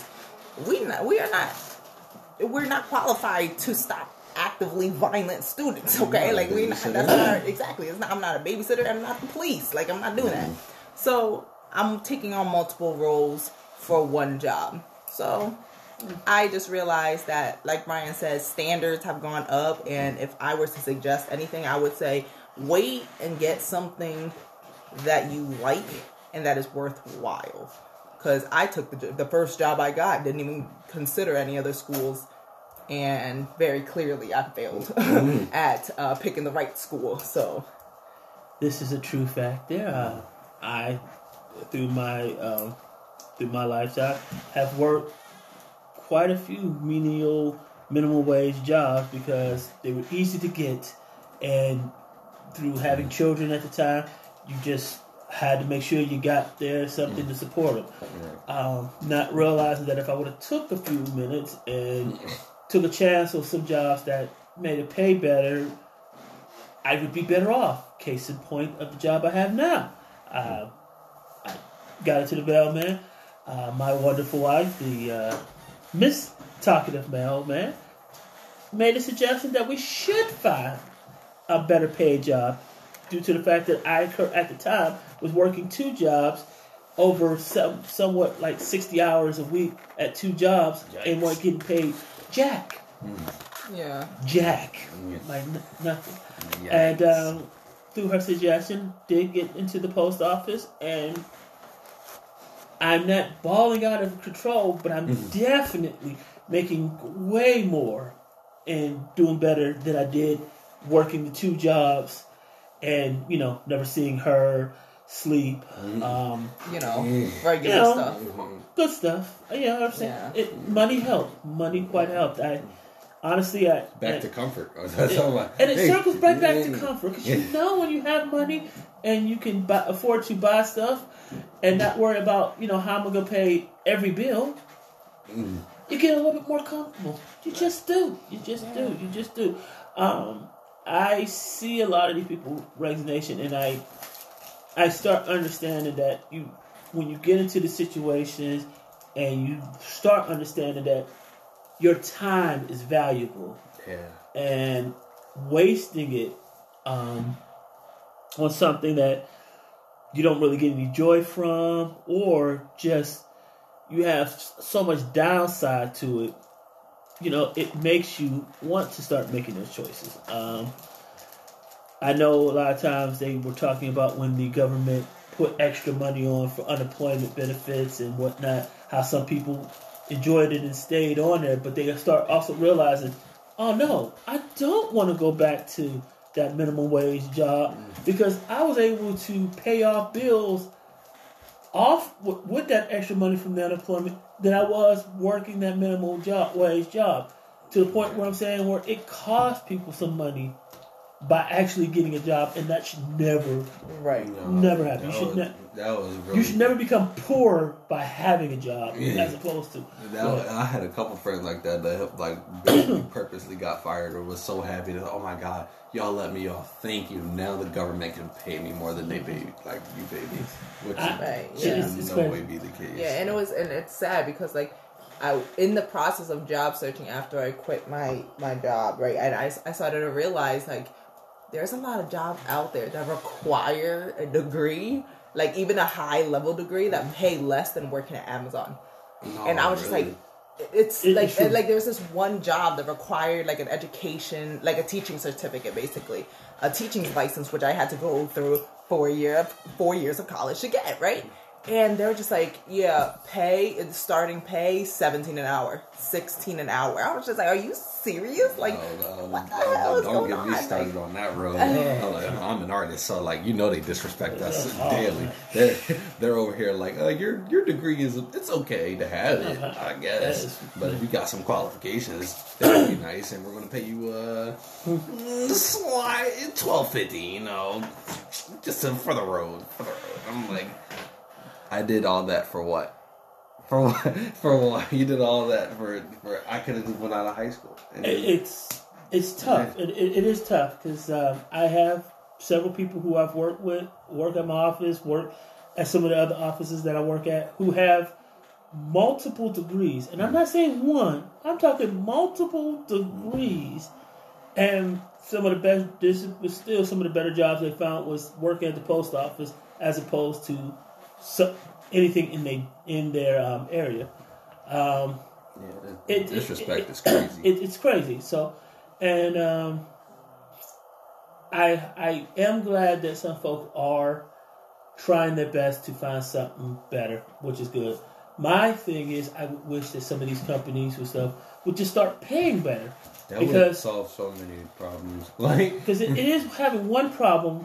We not, we are not... We're not qualified to stop actively violent students, okay? Like, we're not, that's not, exactly. It's not, I'm not a babysitter. I'm not the police. Like, I'm not doing that. So, I'm taking on multiple roles for one job. So I just realized that, like Brian says, standards have gone up. And if I were to suggest anything, I would say wait and get something that you like and that is worthwhile. Because I took the, the first job I got, didn't even consider any other schools. And very clearly, I failed mm. at uh, picking the right school. So this is a true fact. There, uh, I through my um, through my lifetime have worked quite a few menial, minimum wage jobs because they were easy to get, and through having children at the time, you just had to make sure you got there something to support them. Um, not realizing that if I would have took a few minutes and took a chance on some jobs that made it pay better, I would be better off. Case in point of the job I have now. Uh, I got into the mailman. Uh, my wonderful wife, the uh, Miss Talkative Mailman, made a suggestion that we should find a better paid job due to the fact that I, at the time, was working two jobs over some, somewhat like sixty hours a week at two jobs. Yikes. And weren't getting paid Jack. Mm. Yeah. Jack. Mm. Like n- nothing. Yikes. And um, through her suggestion, did get into the post office, and I'm not bawling out of control, but I'm mm. definitely making way more and doing better than I did working the two jobs and, you know, never seeing her, sleep, um, you know, regular you know, stuff. Good stuff. You know what I'm saying? Yeah. It, money helped. Money quite helped. I honestly, I back I, to comfort. That's all. Like, and it hey, circles right back hey, to comfort because yeah. you know when you have money and you can buy, afford to buy stuff and not worry about you know how I'm gonna pay every bill. Mm. You get a little bit more comfortable. You just do. You just yeah. do. You just do. Um, I see a lot of these people, Regs Nation, and I. I start understanding that you, when you get into the situations and you start understanding that your time is valuable. Yeah. And wasting it um, on something that you don't really get any joy from, or just you have so much downside to it, you know, it makes you want to start making those choices. Um, I know a lot of times they were talking about when the government put extra money on for unemployment benefits and whatnot, how some people enjoyed it and stayed on there, but they start also realizing, oh no, I don't want to go back to that minimum wage job because I was able to pay off bills off with that extra money from the unemployment than I was working that minimum job, wage job, to the point where I'm saying where it cost people some money by actually getting a job, and that should never, right, no, never happen. You should, was, ne- really you should never become poor by having a job, yeah. as opposed to. That was, I had a couple friends like that that helped, like purposely got fired or was so happy that oh my god, y'all let me off. Thank you. Now the government can pay me more than they pay like you pay me, which I, right, should yeah. no crazy. way be the case. Yeah, and it was, and it's sad because like. I, in the process of job searching after I quit my, my job, right, and I, I started to realize, like, there's a lot of jobs out there that require a degree, like, even a high-level degree that pay less than working at Amazon. No, and I was really. just like, it's, it, like, it, like, there's this one job that required, like, an education, like, a teaching certificate, basically. A teaching license, which I had to go through four, year, four years of college to get, right? And they were just like, yeah, pay, starting pay, seventeen an hour, sixteen an hour. I was just like, are you serious? Like, no, no, what the no, hell is going on? Don't get me started on that road. I'm, like, I'm an artist, so, like, you know they disrespect us daily. They're, they're over here like, uh, your your degree is, it's okay to have it, I guess. But if you got some qualifications, that would be nice, and we're going to pay you uh, twelve fifty, you know, just for the road. For the road. I'm like... I did all that for what? For what? For what? You did all that for... for I could have just went out of high school. And it's it's tough. Yeah. It, it, it is tough because um, I have several people who I've worked with, work at my office, work at some of the other offices that I work at, who have multiple degrees. And I'm not saying one. I'm talking multiple degrees. And some of the best... This was still some of the better jobs they found was working at the post office as opposed to... So anything in they in their um, area, Um, yeah, that, it, disrespect it, it, is crazy. It, it's crazy. So, and um, I I am glad that some folks are trying their best to find something better, which is good. My thing is, I wish that some of these companies and stuff would just start paying better. That because, would solve so many problems. Like, because it, it is having one problem,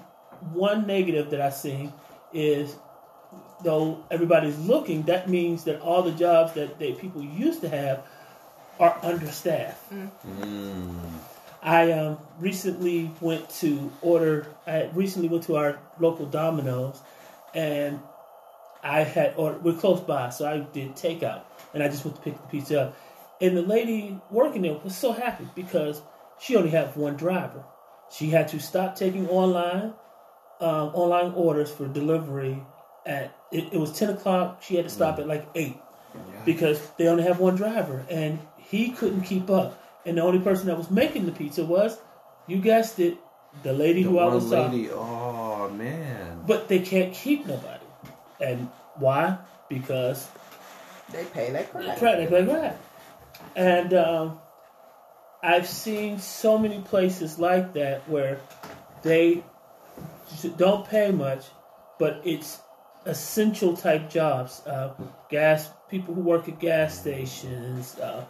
one negative that I see is, though everybody's looking, that means that all the jobs that, that people used to have are understaffed. Mm. Mm. I um, recently went to order. I recently went to our local Domino's, and I had ordered. We're close by, so I did takeout, and I just went to pick the pizza up. And the lady working there was so happy because she only had one driver. She had to stop taking online um, online orders for delivery. At it, it was ten o'clock. She had to stop yeah. at like eight yeah. because they only have one driver, and he couldn't keep up. And the only person that was making the pizza was, you guessed it, the lady the who I was talking. Oh man! But they can't keep nobody, and why? Because they pay like crap. They pay crap. And um, I've seen so many places like that where they don't pay much, but it's essential type jobs. Uh, gas people who work at gas stations, uh,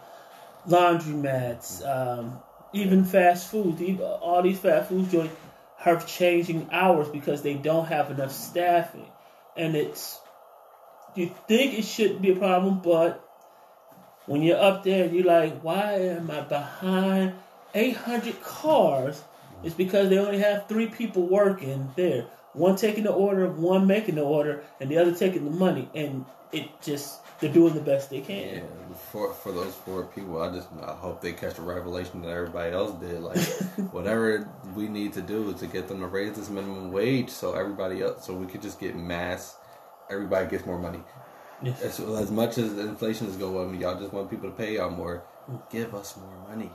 laundromats, um, even fast food. Even, all these fast food joints are changing hours because they don't have enough staffing. And it's, you think it shouldn't be a problem, but when you're up there and you're like, why am I behind eight hundred cars? It's because they only have three people working there. One taking the order, one making the order, and the other taking the money. And it just, they're doing the best they can. Yeah, for, for those four people, I just I hope they catch the revelation that everybody else did. Like, whatever we need to do to get them to raise this minimum wage so everybody else, so we could just get mass, everybody gets more money. Yes. As, as much as inflation is going on, y'all just want people to pay y'all more. Give us more money,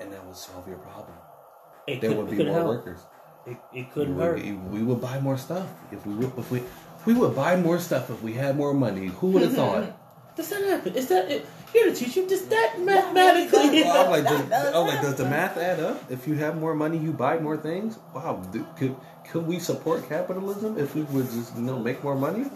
and that will solve your problem. It there could, would be more help. workers. It, it couldn't hurt. We would buy more stuff if we would. If we we would buy more stuff if we had more money. Who would have thought? Does that happen? Is that it? You're the teacher. Does that mathematically? Well, I'm like, does, that oh, like does the math add up? If you have more money, you buy more things. Wow, do, could could we support capitalism if we would just you know make more money?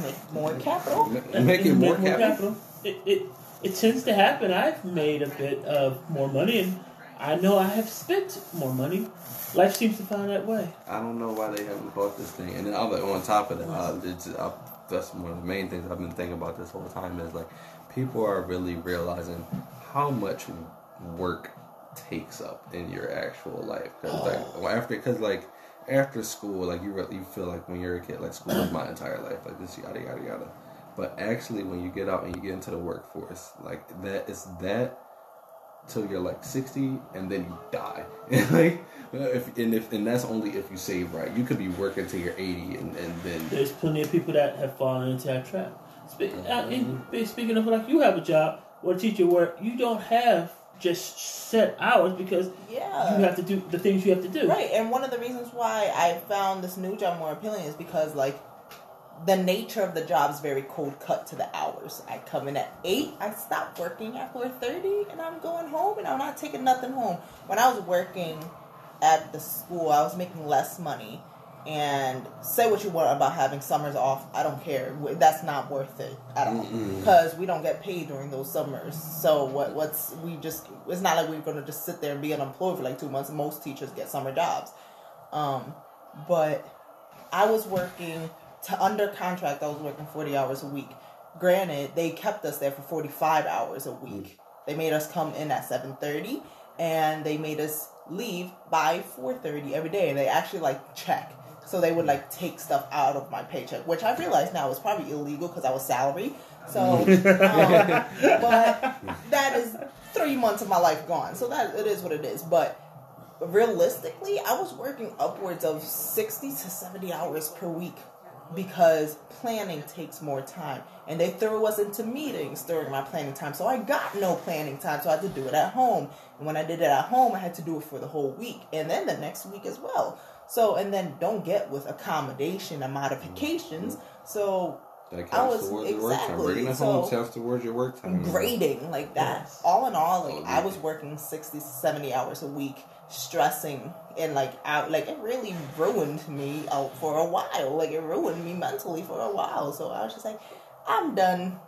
Make more capital. Make it more, make more capital. capital. It, it it tends to happen. I've made a bit of more money, and I know I have spent more money. Life seems to find that way. I don't know why they haven't bought this thing. And then on top of that, uh, it's, uh, that's one of the main things I've been thinking about this whole time is like people are really realizing how much work takes up in your actual life. Because oh. like after, because like. After school, like you, really, you feel like when you're a kid, like school is my entire life, like this, yada yada yada. But actually, when you get out and you get into the workforce, like that, it's that till you're like sixty, and then you die. And like, if and if and that's only if you save right. You could be working till you're eighty, and, and then there's plenty of people that have fallen into that trap. Spe- mm-hmm. I, speaking of, like you have a job or teacher work, you don't have. Just set hours because yeah. you have to do the things you have to do. Right, and one of the reasons why I found this new job more appealing is because, like, the nature of the job is very cold cut to the hours. I come in at eight, I stop working at four thirty, and I'm going home, and I'm not taking nothing home. When I was working at the school, I was making less money. And say what you want about having summers off. I don't care. That's not worth it at all because we don't get paid during those summers. So what? What's we just? It's not like we're gonna just sit there and be unemployed for like two months. Most teachers get summer jobs, um, but I was working to under contract. I was working forty hours a week. Granted, they kept us there for forty-five hours a week. They made us come in at seven thirty, and they made us leave by four thirty every day. And they actually like check. So they would, like, take stuff out of my paycheck, which I realize now is probably illegal because I was salary. So, um, but that is three months of my life gone. So that it is what it is. But realistically, I was working upwards of sixty to seventy hours per week because planning takes more time. And they threw us into meetings during my planning time. So I got no planning time, so I had to do it at home. And when I did it at home, I had to do it for the whole week and then the next week as well. So, and then don't get with accommodation and modifications. So, That counts I was, towards exactly, your work time. Working at so home counts towards your work time. Grading, like that. Yes. All in all, like, I was working sixty, seventy hours a week, stressing, and, like, out, like, it really ruined me out for a while. Like, it ruined me mentally for a while. So I was just like, I'm done.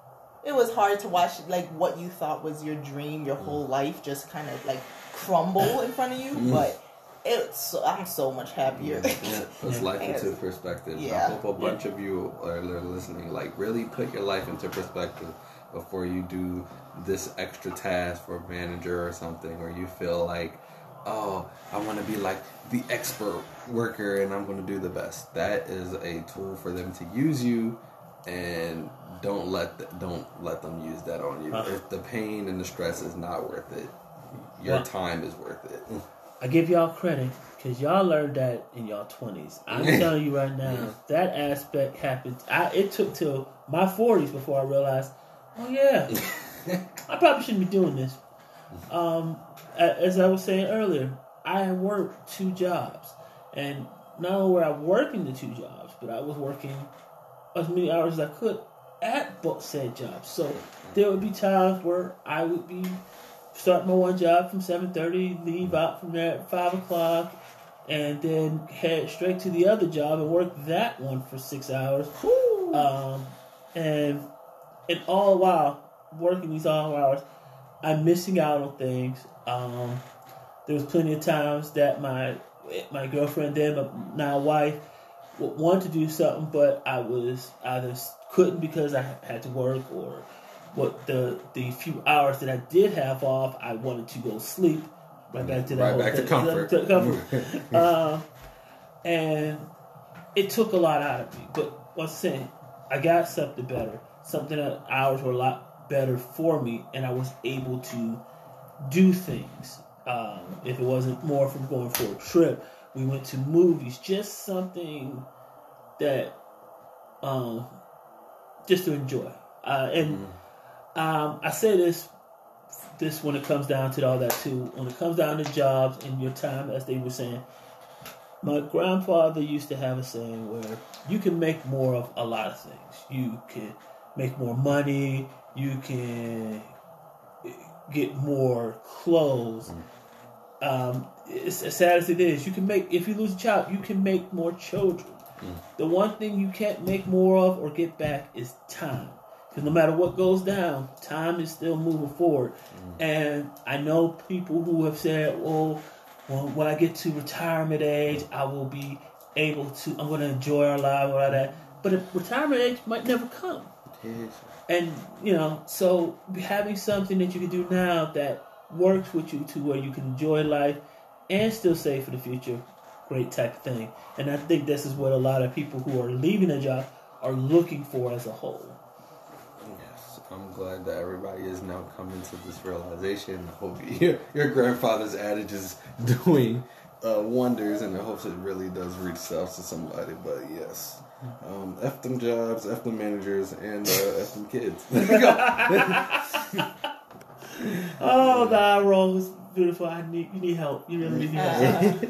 It was hard to watch, like, what you thought was your dream, your whole life, just kind of, like, crumble in front of you, mm. but... It's, I'm so much happier. Yeah, puts life into perspective. Yeah. I hope a bunch of you are listening. Like, really put your life into perspective before you do this extra task for a manager or something, or you feel like, oh, I want to be like the expert worker and I'm going to do the best. That is a tool for them to use you, and don't let the, don't let them use that on you. Huh. If the pain and the stress is not worth it, your yeah. time is worth it. I give y'all credit, because y'all learned that in y'all twenties. I'm telling you right now, yeah. that aspect happened. I, it took till my forties before I realized, oh yeah, I probably shouldn't be doing this. Um, as I was saying earlier, I worked two jobs. And not only were I working the two jobs, but I was working as many hours as I could at both said jobs. So there would be times where I would be... start my one job from seven thirty, leave out from there at five o'clock, and then head straight to the other job and work that one for six hours. Um, and, and all the while, working these all hours, I'm missing out on things. Um, there was plenty of times that my my girlfriend then, but now wife, would want to do something, but I was either couldn't because I had to work, or... What the the few hours that I did have off, I wanted to go sleep. Right back to that. Right whole back thing. to comfort. To comfort. uh, and it took a lot out of me. But once again, I got something better. Something that hours were a lot better for me, and I was able to do things. Um, if it wasn't more from going for a trip, we went to movies. Just something that, um, just to enjoy. Uh, and. Mm. Um, I say this, this when it comes down to all that too. When it comes down to jobs and your time, as they were saying, my grandfather used to have a saying where you can make more of a lot of things. You can make more money. You can get more clothes. Um, it's, as sad as it is, you can make. If you lose a child, you can make more children. The one thing you can't make more of or get back is time. Because no matter what goes down, time is still moving forward. Mm. And I know people who have said, well, well, when I get to retirement age, I will be able to, I'm going to enjoy our life, all that. But if retirement age might never come. Yes. And, you know, so having something that you can do now that works with you to where you can enjoy life and still save for the future, great type of thing. And I think this is what a lot of people who are leaving a job are looking for as a whole. I'm glad that everybody is now coming to this realization. I hope your, your grandfather's adage is doing uh, wonders, and I hope it really does reach out to somebody. But yes, um, F them jobs, F them managers, and uh, F them kids. There you go. Oh, that role was beautiful. I need you need help. You really need help.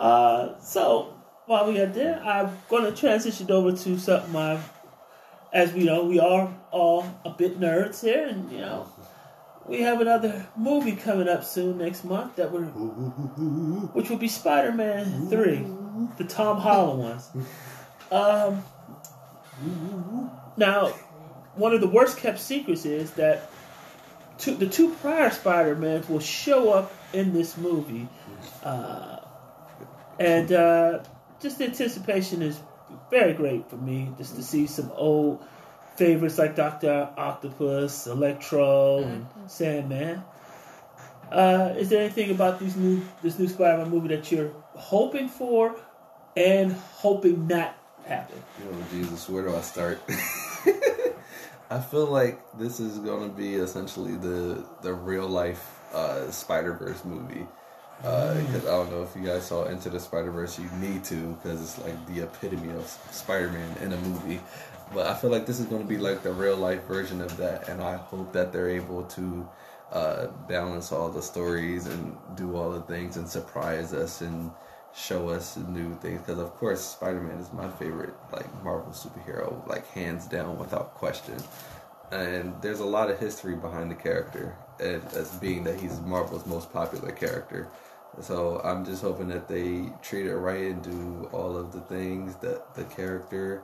uh, so while we are there, I'm going to transition over to something I've. As we know, we are all a bit nerds here, and, you know, we have another movie coming up soon next month that we're, which will be Spider-Man three, the Tom Holland ones. Um, now, one of the worst kept secrets is that two, the two prior Spider-Mans will show up in this movie, uh, and uh, just the anticipation is very great for me, just to see some old favorites like Doctor Octopus, Electro, and mm-hmm. Sandman. Uh, is there anything about these new this new Spider-Man movie that you're hoping for and hoping not happen? Oh, Jesus, where do I start? I feel like this is going to be essentially the, the real-life uh, Spider-Verse movie. Because uh, I don't know if you guys saw Into the Spider-Verse, you need to, because it's like the epitome of Spider-Man in a movie. But I feel like this is going to be like the real life version of that, and I hope that they're able to uh, balance all the stories and do all the things and surprise us and show us new things, because of course Spider-Man is my favorite like Marvel superhero, like hands down without question. And there's a lot of history behind the character, and as being that he's Marvel's most popular character. So I'm just hoping that they treat it right and do all of the things that the character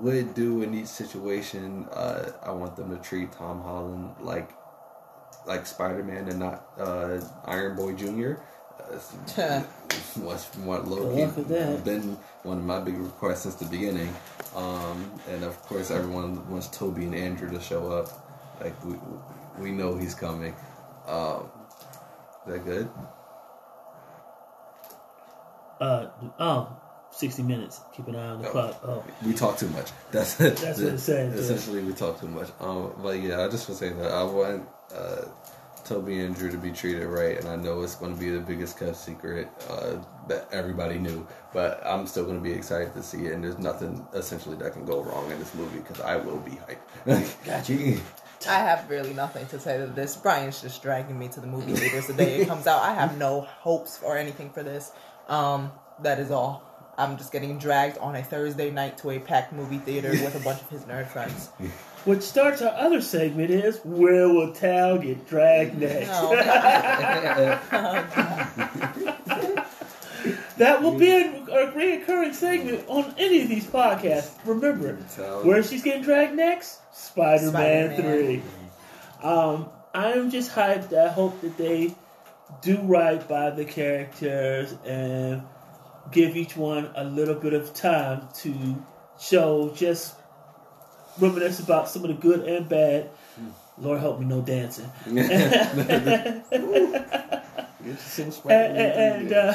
would do in each situation. Uh, I want them to treat Tom Holland like like Spider-Man and not uh, Iron Boy Junior Uh, what's what Loki been one of my big requests since the beginning. Um, and of course, everyone wants Toby and Andrew to show up. Like we we know he's coming. Um, is that good? Uh oh. sixty minutes. Keep an eye on the oh, clock. Oh. We talk too much. That's that's what it says. Essentially, yeah. We talk too much. Um, but yeah, I just was saying that I want uh, Toby and Drew to be treated right, and I know it's going to be the biggest kept secret uh, that everybody knew. But I'm still going to be excited to see it, and there's nothing essentially that can go wrong in this movie because I will be hyped. Gotcha. I have really nothing to say to this. Brian's just dragging me to the movie theaters the day it comes out. I have no hopes or anything for this. Um, that is all. I'm just getting dragged on a Thursday night to a packed movie theater with a bunch of his nerd friends. Which starts our other segment is, where will Tal get dragged next? No. That will be a, a reoccurring segment on any of these podcasts. Remember, where she's getting dragged next? Spider-Man, Spider-Man. three. Um, I'm just hyped. I hope that they do right by the characters and give each one a little bit of time to show, just reminisce about some of the good and bad. Lord help me, no dancing. and and uh,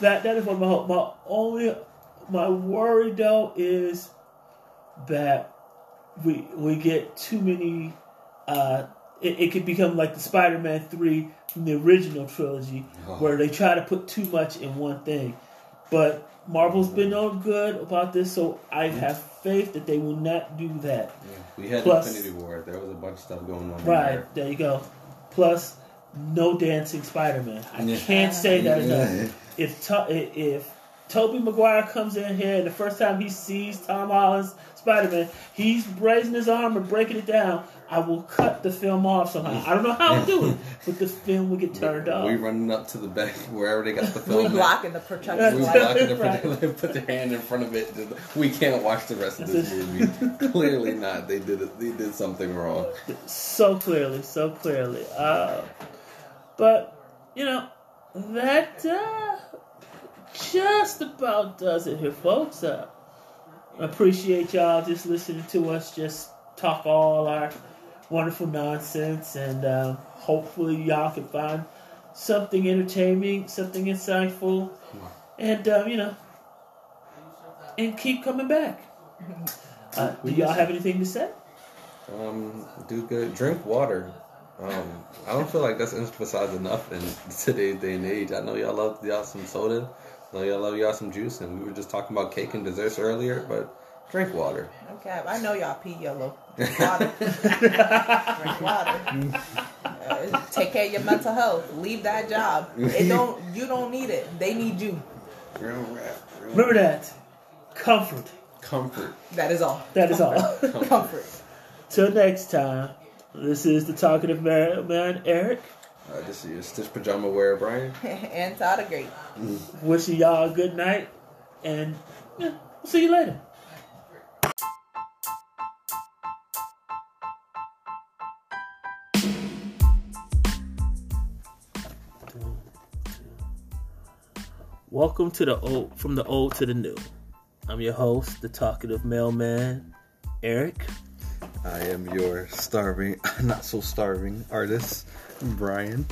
that that is one of my hope. My only my worry though is that we we get too many. Uh, it, it could become like the Spider-Man three. From the original trilogy, oh. where they try to put too much in one thing, but Marvel's been no good about this, so I mm. have faith that they will not do that. Yeah. We had Plus, Infinity War; there was a bunch of stuff going on. Right there. there you go. Plus, no dancing Spider-Man. I yeah. can't say that yeah. enough. If to- if Tobey Maguire comes in here and the first time he sees Tom Holland's Spider-Man, he's raising his arm and breaking it down. I will cut the film off somehow. I don't know how I'll do it, but the film will get turned off. We running up to the back wherever they got the film. We blocking the projection. We blocking the projection. Put their hand in front of it. We can't watch the rest of this movie. Clearly not. They did. A, they did something wrong. So clearly. So clearly. Uh, but you know that uh, just about does it here, folks. Uh, appreciate y'all just listening to us. Just talk all our wonderful nonsense, and uh, hopefully y'all can find something entertaining, something insightful, and um, you know, and keep coming back. Uh, do y'all have anything to say? Um, do good, drink water. Um, I don't feel like that's emphasized enough in today's day and age. I know y'all love y'all some soda, I know y'all love y'all some juice, and we were just talking about cake and desserts earlier, but drink water. Okay, I know y'all pee yellow. Drink water. Drink water. Uh, take care of your mental health. Leave that job. It don't. You don't need it. They need you. Real rap. Real Remember rap. that. Comfort. Comfort. That is all. That Comfort. is all. Comfort. Comfort. Till next time. This is the Talkative Man, Eric. Uh, this is your Stitch Pajama Wearer, Brian. And Todd the Great. Mm. Wishing y'all a good night, and yeah, we'll see you later. Welcome to the old, from the old to the new. I'm your host, the Talkative Mailman, Eric. I am your starving, not so starving artist, Brian.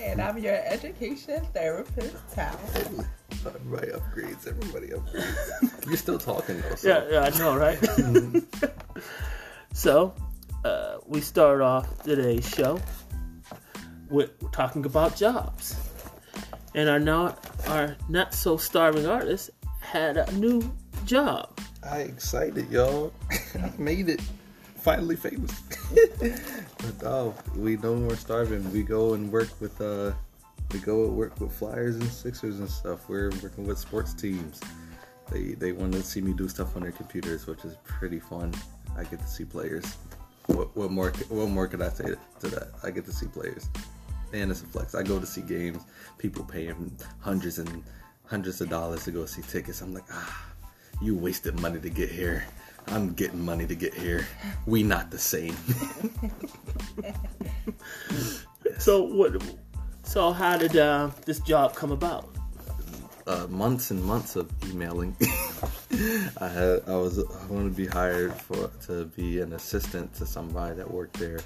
And I'm your education therapist, Tal. Everybody upgrades, everybody upgrades. You're still talking though. So. Yeah, yeah, I know, right? Mm-hmm. So, uh, we start off today's show with talking about jobs. And our not our not so starving artist had a new job. I excited, y'all! I made it, finally famous. But oh, we no more starving. We go and work with uh, We go work with Flyers and Sixers and stuff. We're working with sports teams. They they want to see me do stuff on their computers, which is pretty fun. I get to see players. What, what more what more could I say to that? I get to see players. And it's a flex. I go to see games. People pay them hundreds and hundreds of dollars to go see tickets. I'm like, ah, you wasted money to get here. I'm getting money to get here. We not the same. So what? So how did uh, this job come about? Uh, months and months of emailing. I had I was I wanted to be hired for to be an assistant to somebody that worked there,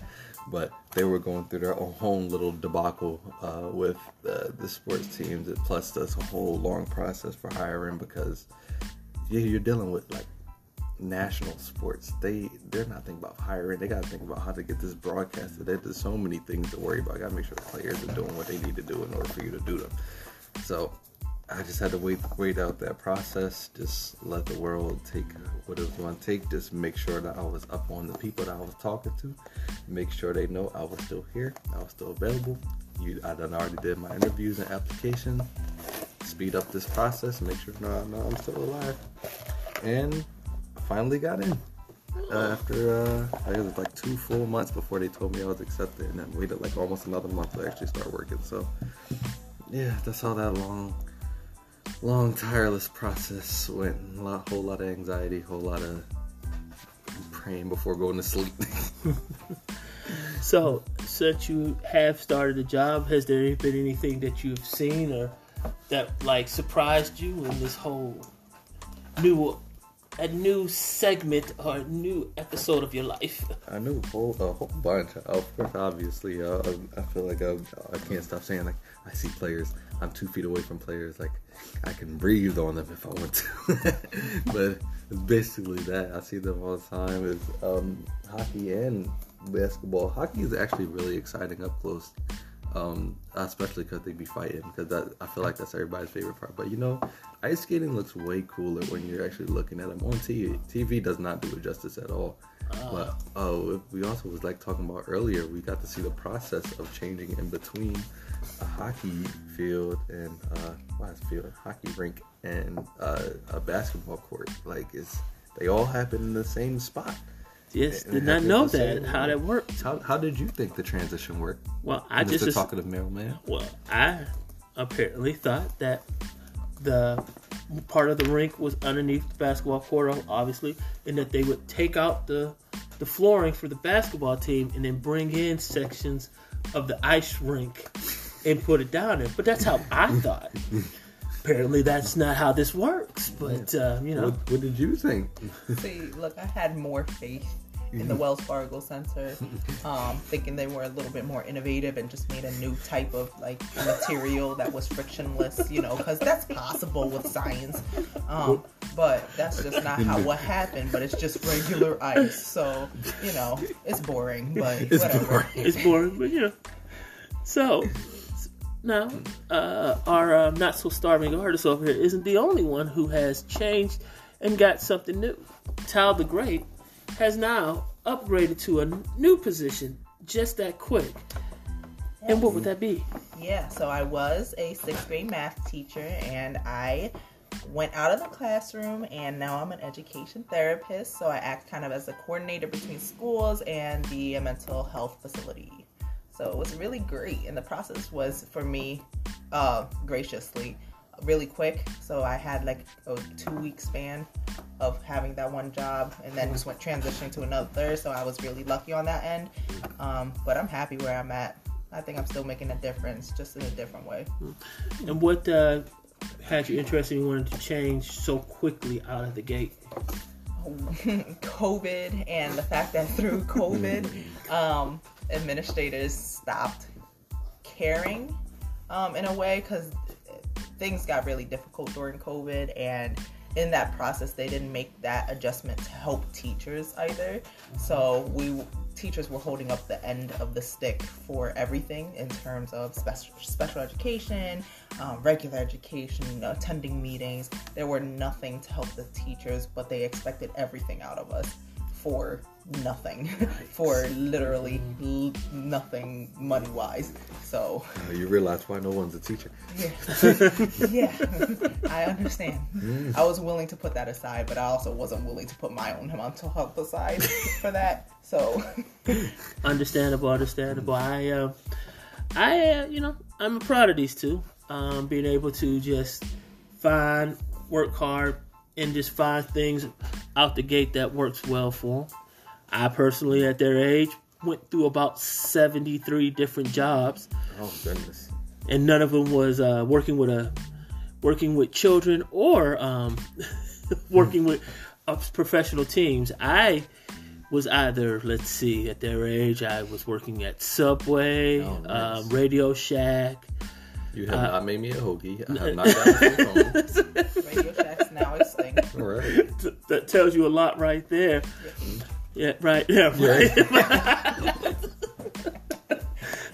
but they were going through their own home little debacle uh, with uh, the sports teams. It plus that's a whole long process for hiring because yeah, you're dealing with like national sports. They they're not thinking about hiring. They got to think about how to get this broadcasted. There's so many things to worry about. I got to make sure the players are doing what they need to do in order for you to do them. So I just had to wait wait out that process. Just let the world take what it was going to take. Just make sure that I was up on the people that I was talking to. Make sure they know I was still here. I was still available. You, I done already did my interviews and application. Speed up this process. Make sure no, no, I'm still alive. And finally got in. Uh, after uh, I guess it was like two full months before they told me I was accepted, and then waited like almost another month to actually start working. So yeah, that's how that long, long tireless process went. A lot, whole lot of anxiety, whole lot of praying before going to sleep. So since you have started a job, has there been anything that you've seen or that like surprised you in this whole new? A new segment or a new episode of your life? I knew a whole, a whole bunch. Of course, obviously, uh, I feel like I'm, I can't stop saying, like, I see players. I'm two feet away from players. Like, I can breathe on them if I want to. But it's basically that. I see them all the time. It's um, hockey and basketball. Hockey is actually really exciting up close, um, especially because they be fighting. Because I feel like that's everybody's favorite part. But, you know, ice skating looks way cooler when you're actually looking at them on T V. T V does not do it justice at all. Oh. But oh, we also was like talking about earlier, we got to see the process of changing in between a hockey field and uh, well, it's field, a hockey rink and uh, a basketball court. Like it's, they all happen in the same spot. Yes, and did not know that how that worked. How how did you think the transition worked? Well, I just the talkative mailman. Well, I apparently thought that the part of the rink was underneath the basketball court, obviously, and that they would take out the the flooring for the basketball team and then bring in sections of the ice rink and put it down there. But that's how I thought. Apparently, that's not how this works. But um, you know, what, what did you think? See, look, I had more faith in the Wells Fargo Center, um, thinking they were a little bit more innovative and just made a new type of like material that was frictionless, you know, because that's possible with science. Um, but that's just not how what happened. But it's just regular ice, so you know, it's boring. But it's whatever, boring. It's boring, but you know. So now, uh, our uh, not so starving artist over here isn't the only one who has changed and got something new. Tal the Great has now upgraded to a new position just that quick. Yes. And what would that be? Yeah, so I was a sixth grade math teacher, and I went out of the classroom, and now I'm an education therapist, so I act kind of as a coordinator between schools and the mental health facility. So it was really great, and the process was, for me, uh, graciously, really quick. So I had like a two-week span of having that one job, and then just went transitioning to another. So I was really lucky on that end, um, but I'm happy where I'm at. I think I'm still making a difference, just in a different way. And what uh, had you interested in wanting to change so quickly out of the gate? Oh, COVID, and the fact that through COVID, um, administrators stopped caring um, in a way, because things got really difficult during COVID, and in that process, they didn't make that adjustment to help teachers either. So we teachers were holding up the end of the stick for everything in terms of special, special education, um, regular education, attending meetings. There were nothing to help the teachers, but they expected everything out of us for nothing for literally l- nothing money wise. So uh, you realize why no one's a teacher. Yeah, yeah. I understand. Mm. I was willing to put that aside, but I also wasn't willing to put my own mental health aside for that. So understandable, understandable. I, uh, I, uh, you know, I'm proud of these two. Um, being able to just find, work hard, and just find things out the gate that works well for them. I personally, at their age, went through about seventy-three different jobs. Oh, goodness. And none of them was uh, working with a working with children or um, working with uh, professional teams. I was either, let's see, at their age, I was working at Subway, oh, nice. um, Radio Shack. You have uh, not made me a hoagie. I have not gotten my phone. Radio Shack's now extinct. Right. T- that tells you a lot right there. Yeah, right. Yeah, right. Yeah.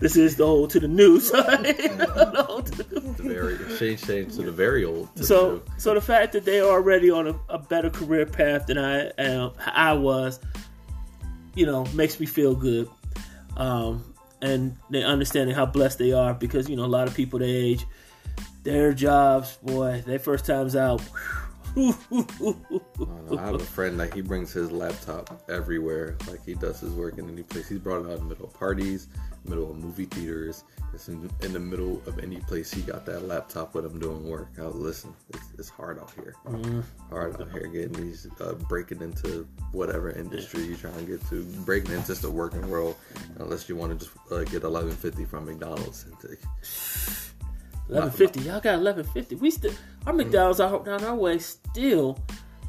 This is the old to the new. Sorry. The very change, change to the very old. To so, the so the fact that they are already on a, a better career path than I am, I was, you know, makes me feel good. Um, and they understanding how blessed they are, because you know a lot of people their age, their jobs, boy, their first times out. Oh, no, I have a friend, like, he brings his laptop everywhere. Like, he does his work in any place. He's brought it out in the middle of parties, middle of movie theaters. It's in, in the middle of any place. He got that laptop with him doing work. I was, listen, it's, it's hard out here. Mm. Hard out here getting these, uh, breaking into whatever industry you're trying to get to. Breaking into just the working world, unless you want to just uh, get eleven fifty from McDonald's and take. eleven fifty, y'all got eleven fifty. We still, our McDonald's out down our way still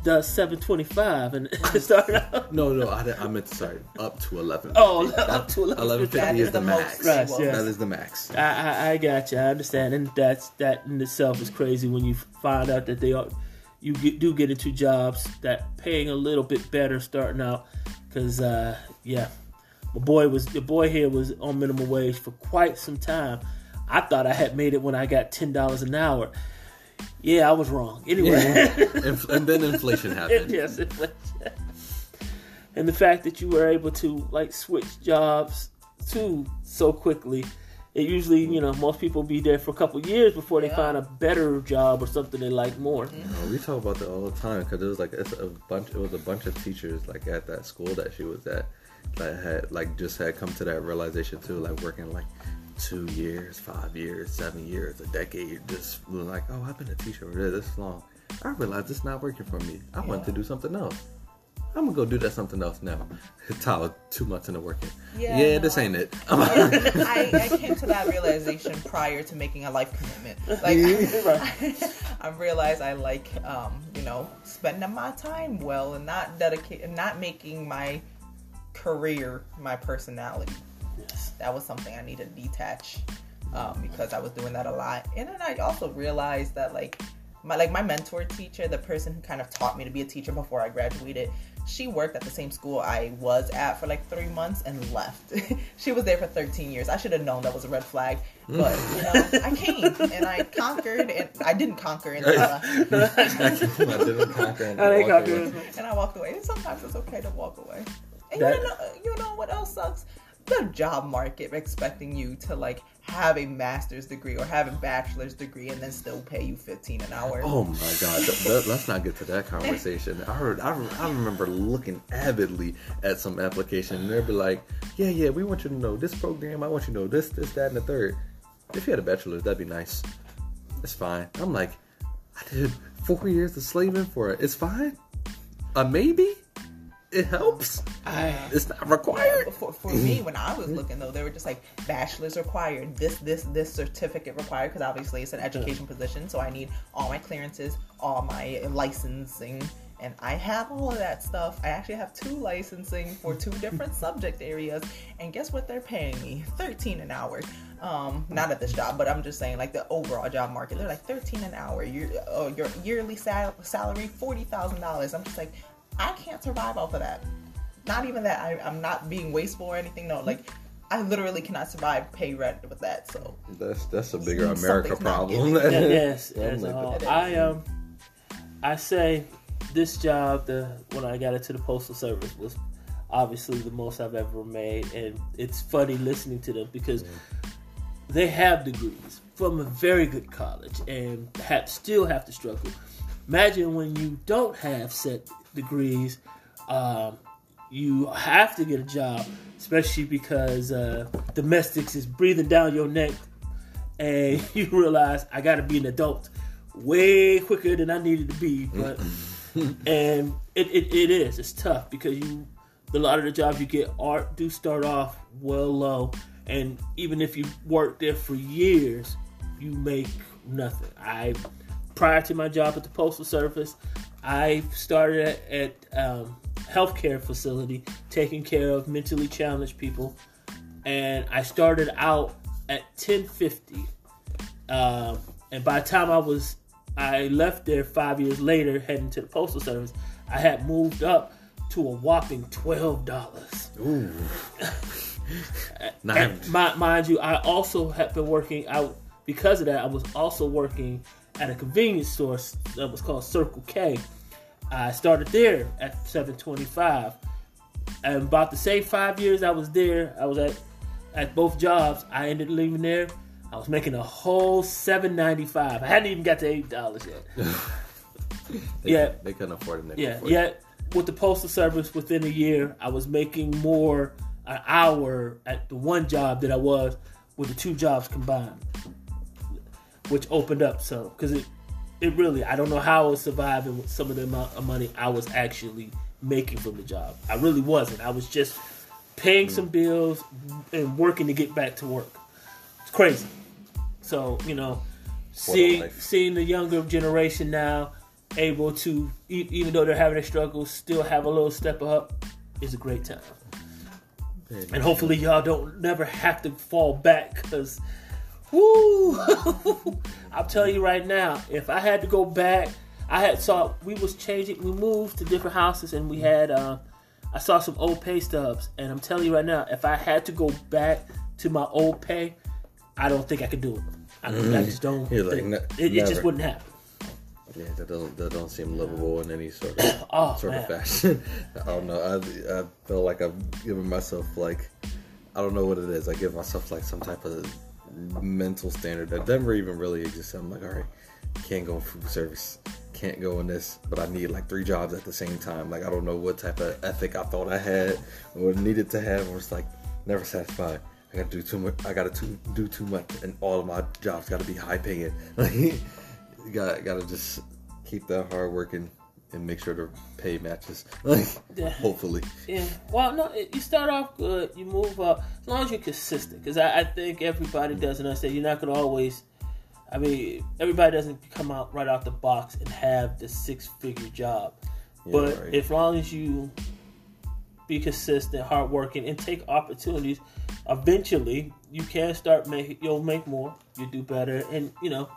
does seven twenty-five and started out. No, no, I, I meant to start up to eleven. Oh, that, up to eleven fifty. eleven fifty is the max. Price, yes. That is the max. I, I, I got you. I understand, and that's that in itself is crazy when you find out that they are. You get, do get into jobs that paying a little bit better starting out, because uh, yeah, my boy was the boy here was on minimum wage for quite some time. I thought I had made it when I got ten dollars an hour. Yeah, I was wrong. Anyway. Yeah. And then inflation happened. Yes, inflation. And the fact that you were able to, like, switch jobs, too, so quickly. It usually, you know, most people be there for a couple of years before they yeah. find a better job or something they like more. You know, we talk about that all the time, because it was, like, it's a bunch, it was a bunch of teachers, like, at that school that she was at that had, like, just had come to that realization, too, like, working, like, two years, five years, seven years, a decade, just like, oh, I've been a teacher over there this long. I realized it's not working for me. I yeah. want to do something else. I'm going to go do that something else now. Tal, two months into working. Yeah, yeah no, this ain't it. I, I came to that realization prior to making a life commitment. Like, I, I realized I like, um, you know, spending my time well and not dedicate, not making my career my personality. Yes. That was something I needed to detach um, because I was doing that a lot. And then I also realized that, like, my like my mentor teacher, the person who kind of taught me to be a teacher before I graduated, she worked at the same school I was at for like three months and left. She was there for thirteen years. I should have known that was a red flag, but you know, I came and I conquered, and I didn't conquer, and I left. I didn't conquer, and I, I walked conquer. away. And I walked away. And sometimes it's okay to walk away. And that... you know, you know what else sucks? The job market expecting you to, like, have a master's degree or have a bachelor's degree and then still pay you fifteen dollars an hour. Oh, my God. That, let's not get to that conversation. I, heard, I, I remember looking avidly at some application, and they'd be like, yeah, yeah, we want you to know this program. I want you to know this, this, that, and the third. If you had a bachelor's, that'd be nice. It's fine. I'm like, I did four years of slaving for it. It's fine? A maybe? It helps. I, it's not required. For, for me, when I was looking, though, they were just like, bachelor's required, this, this, this certificate required, because obviously it's an education position, so I need all my clearances, all my licensing, and I have all of that stuff. I actually have two licensing for two different subject areas, and guess what they're paying me? thirteen an hour. Um, not at this job, but I'm just saying, like, the overall job market, they're like thirteen an hour. Your, uh, your yearly sal- salary, forty thousand dollars. I'm just like, I can't survive off of that. Not even that I, I'm not being wasteful or anything. No, like, I literally cannot survive pay rent with that. So that's that's a bigger America problem. That, yes, yes. Like I um, I say this job, the when I got into the Postal Service was obviously the most I've ever made, and it's funny listening to them because yeah. they have degrees from a very good college and have, still have to struggle. Imagine when you don't have set degrees, um, you have to get a job, especially because uh, domestics is breathing down your neck, and you realize I got to be an adult way quicker than I needed to be. But and it, it, it is it's tough because you a lot of the jobs you get are do start off well low, and even if you work there for years, you make nothing. I prior to my job at the Postal Service, I started at, at um, healthcare facility taking care of mentally challenged people, and I started out at ten fifty. Um, and by the time I was, I left there five years later, heading to the Postal Service, I had moved up to a whopping twelve dollars. Ooh, nice. Mind, mind you, I also had been working out because of that. I was also working at a convenience store that was called Circle K. I started there at seven twenty-five, and about the same five years I was there, I was at at both jobs. I ended up leaving there. I was making a whole seven ninety-five. I hadn't even got to eight dollars yet. they yeah, could, they couldn't afford a nickel. Yeah, for yeah. With the Postal Service, within a year, I was making more an hour at the one job than I was with the two jobs combined, which opened up so because it, it really I don't know how I was surviving with some of the amount of money I was actually making from the job. I really wasn't. I was just paying some bills and working to get back to work. It's crazy. So you know, seeing seeing the younger generation now. Able to, even though they're having their struggles, still have a little step up is a great time. Very and hopefully, y'all don't never have to fall back because, woo! I'm telling you right now, if I had to go back, I had saw we was changing, we moved to different houses, and we had, uh, I saw some old pay stubs, and I'm telling you right now, if I had to go back to my old pay, I don't think I could do it. I, don't, mm. I just don't. You're think, like, no, it, it just wouldn't happen. Yeah, that doesn't that don't seem livable in any sort of oh, sort man. of fashion. I don't know. I I feel like I've given myself like I don't know what it is. I give myself like some type of mental standard that never even really exists. I'm like, all right, can't go in food service, can't go in this, but I need like three jobs at the same time. Like I don't know what type of ethic I thought I had or needed to have. I was like never satisfied. I gotta do too much. I gotta too, do too much, and all of my jobs gotta be high paying. Like. You gotta, gotta just keep that hard working and make sure the pay matches. yeah. Hopefully. Yeah. Well, no, you start off good. You move up. As long as you're consistent. Because I, I think everybody mm-hmm. doesn't understand. You're not going to always... I mean, everybody doesn't come out right out the box and have the six-figure job. Yeah, but right. As long as you be consistent, hardworking, and take opportunities, eventually you can start making... You'll make more. You'll do better. And, you know...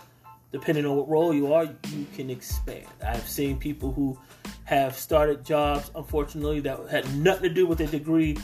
Depending on what role you are, you can expand. I've seen people who have started jobs, unfortunately, that had nothing to do with their degree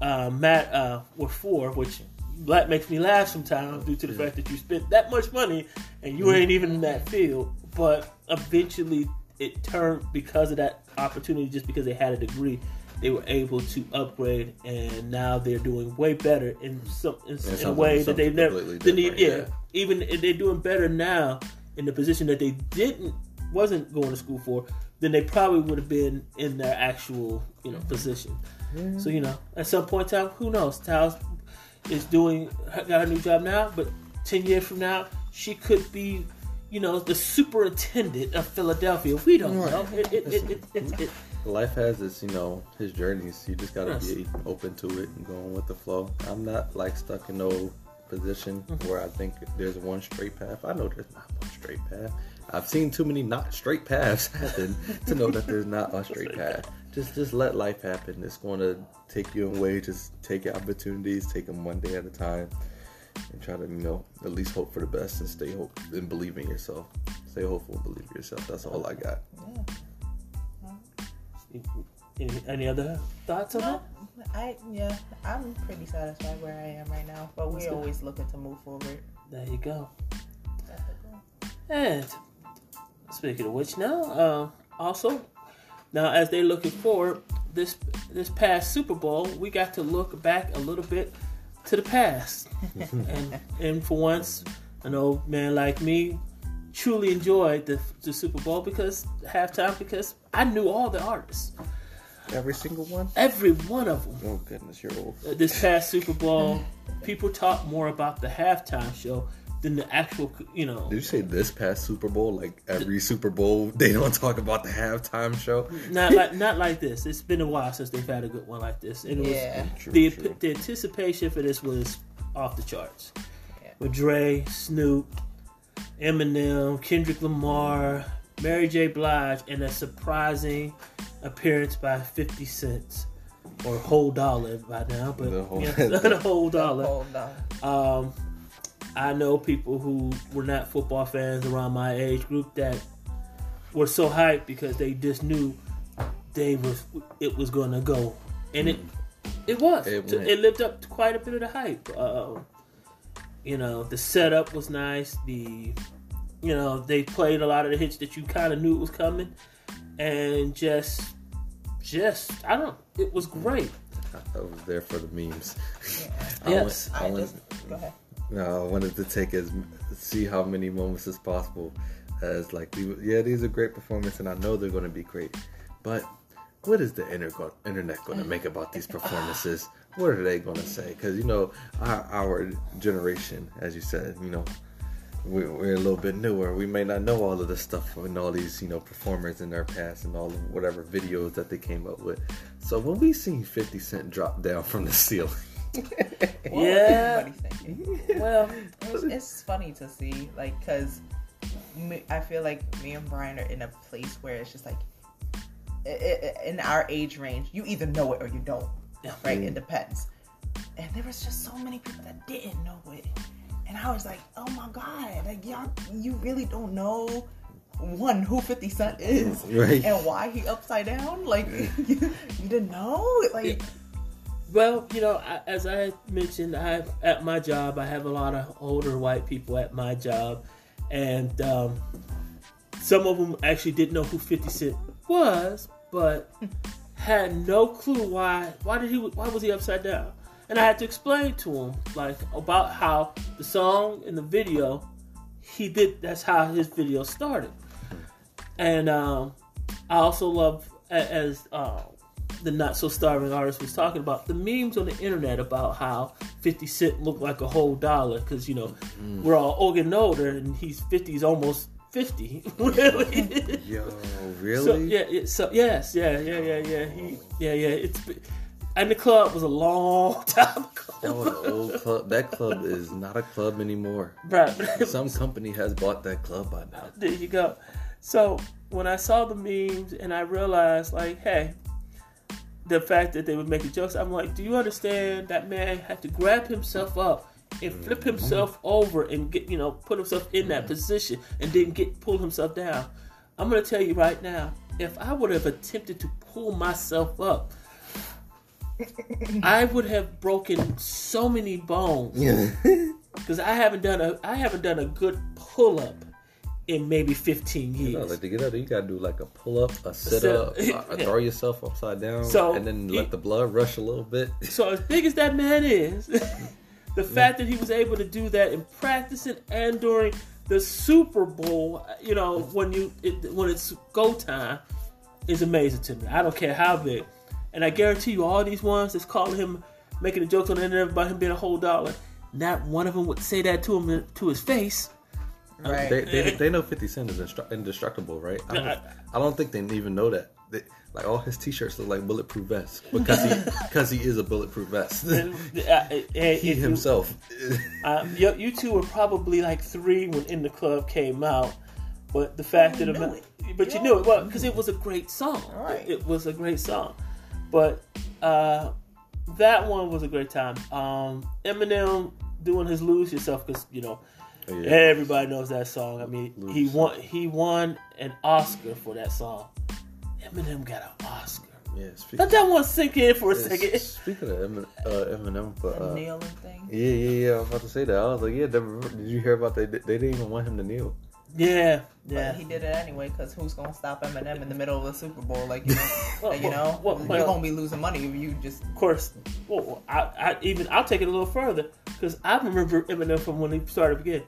uh, mat, uh, were for, which that makes me laugh sometimes due to the yeah. fact that you spent that much money and you ain't even in that field. But eventually it turned because of that opportunity, just because they had a degree. They were able to upgrade, and now they're doing way better in some in, yeah, in a way that they never didn't. Yeah, yeah, even if they're doing better now in the position that they didn't wasn't going to school for, then they probably would have been in their actual you know position. Yeah. So you know, at some point in time, who knows? Tal is doing got a new job now, but ten years from now, she could be. You know, the superintendent of Philadelphia. We don't right. know. It, it, it, it, it, it. Life has its, you know, his journeys. You just gotta yes. be open to it and going with the flow. I'm not like stuck in no position mm-hmm. where I think there's one straight path. I know there's not one straight path. I've seen too many not straight paths happen to know that there's not a straight path. Just, just let life happen. It's going to take you away. Just take your opportunities. Take them one day at a time. And try to, you know, at least hope for the best and stay hope and believe in yourself. Stay hopeful and believe in yourself. That's all I got. Yeah. Any, any other thoughts on no, that? I yeah, I'm pretty satisfied where I am right now. But we're always looking to move forward. There you go. And speaking of which, now uh, also now as they're looking forward, this this past Super Bowl, we got to look back a little bit to the past. and, and for once, an old man like me truly enjoyed the, the Super Bowl because halftime, because I knew all the artists. Every single one? Every one of them. Oh, goodness, you're old. Uh, this past Super Bowl, people talked more about the halftime show than the actual, you know. Did you say this past Super Bowl? Like, every the, Super Bowl, they don't talk about the halftime show? Not like not like this. It's been a while since they've had a good one like this. And it yeah. was, true, the, true. the anticipation for this was off the charts. Yeah. With Dre, Snoop, Eminem, Kendrick Lamar, Mary J. Blige, and a surprising appearance by fifty cents or whole dollar by now, but the whole, yeah, the whole dollar. The whole dollar. Um, I know people who were not football fans around my age group that were so hyped because they just knew they was it was going to go, and it it was it, it lived up to quite a bit of the hype. Uh, you know, the setup was nice. The you know they played a lot of the hits that you kind of knew it was coming. And just, just, I don't, it was great. I was there for the memes. Yeah. I yes. Went, I, I went, just, go ahead. No, I wanted to take as, see how many moments as possible as like, yeah, these are great performances and I know they're going to be great. But what is the inter- internet going to make about these performances? What are they going to say? Because, you know, our, our generation, as you said, you know, We're, we're a little bit newer. We may not know all of this stuff and all these, you know, performers in their past and all of whatever videos that they came up with. So when we seen fifty cent drop down from the ceiling, well, yeah. Well, it's, it's funny to see, like, because I feel like me and Brian are in a place where it's just like, in our age range, you either know it or you don't, right? Mm. It depends. And there was just so many people that didn't know it. And I was like, oh my God, like y'all, you really don't know, one, who fifty cent is, right, and why he upside down? Like, you, you didn't know? Like, well, you know, I, as I mentioned, I at my job, I have a lot of older white people at my job, and um, some of them actually didn't know who fifty cent was, but had no clue why, why did he, why was he upside down? And I had to explain to him, like, about how the song and the video, he did, that's how his video started. And um, I also love, as uh, the not-so-starving artist was talking about, the memes on the internet about how fifty cent looked like a whole dollar, because, you know, mm. we're all old and older, and he's fifty, almost fifty, really. Yo, really? So, yeah, so, yes, yeah, yeah, yeah, yeah, he, yeah, yeah, it's... And the club was a long time ago. That was an old club. That club is not a club anymore. Right. Some company has bought that club by now. There you go. So when I saw the memes and I realized, like, hey, the fact that they were making jokes, I'm like, do you understand that man had to grab himself up and flip himself over and get, you know, put himself in that position and didn't get pull himself down? I'm gonna tell you right now, if I would have attempted to pull myself up, I would have broken so many bones because I haven't done a I haven't done a good pull up in maybe fifteen years. You know, like to get up there, you gotta do like a pull up, a sit up, so, uh, throw yourself upside down, so, and then let it, the blood rush a little bit. So as big as that man is, the fact that he was able to do that in practicing and during the Super Bowl, you know, when you it, when it's go time, is amazing to me. I don't care how big. And I guarantee you, all these ones that's calling him, making the jokes on the internet about him being a whole dollar, not one of them would say that to him to his face. Right. They, they, they know fifty cent is instru- indestructible, right? I don't, I don't think they even know that. They, like all his T-shirts look like bulletproof vests because he because he is a bulletproof vest. And, uh, and he himself. You, uh, you, you two were probably like three when In the Club came out, but the fact that about, but yeah. you knew it well because it was a great song. Right. It was a great song. But uh, that one was a great time. Um, Eminem doing his "Lose Yourself" because you know oh, yeah. everybody knows that song. I mean, Lose he yourself. won he won an Oscar for that song. Eminem got an Oscar. Yeah, let that one sink in for a yeah, second. Speaking of Eminem, uh, Eminem but, uh, the kneeling thing. Yeah, yeah, yeah. I was about to say that. I was like, yeah. Did you hear about they? They didn't even want him to kneel. Yeah, yeah. But he did it anyway, because who's going to stop Eminem in the middle of the Super Bowl? Like, you know, well, like, you know well, well, you're going to be losing money if you just... Of course. Well, I, I even, I'll take it a little further, because I remember Eminem from when he started again.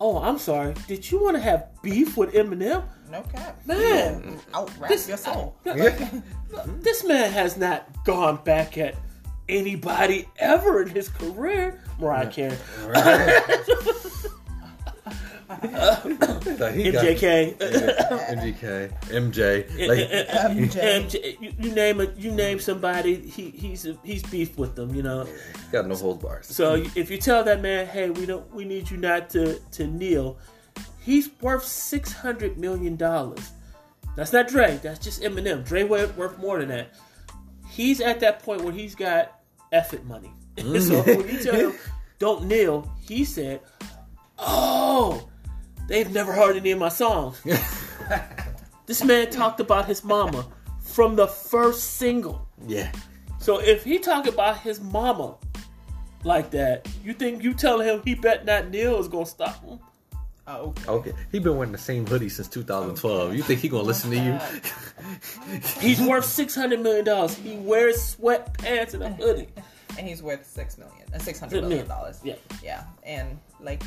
Oh, I'm sorry. Did you want to have beef with Eminem? No cap. Man. Out-rap your soul. I, like, this man has not gone back at anybody ever in his career. Mariah Carey. Uh, so M J K. Got, yeah, M J K. M J. Like, M J. M J. You, you name a, you name somebody, he he's he's beef with them, you know. He's got no hold bars. So if you tell that man, hey, we don't we need you not to, to kneel, he's worth six hundred million dollars. That's not Dre. That's just Eminem. Dre worth more than that. He's at that point where he's got effing money. Mm. So when you tell him don't kneel, he said, oh, they've never heard any of my songs. This man talked about his mama from the first single. Yeah. So if he talked about his mama like that, you think you telling him he bet not kneel is going to stop him? Oh, okay. Okay. He been wearing the same hoodie since two thousand twelve. Okay. You think he going to listen to you? He's worth six hundred million dollars. He wears sweatpants and a hoodie. And he's worth six million dollars. six hundred million dollars. Yeah. Yeah. And like...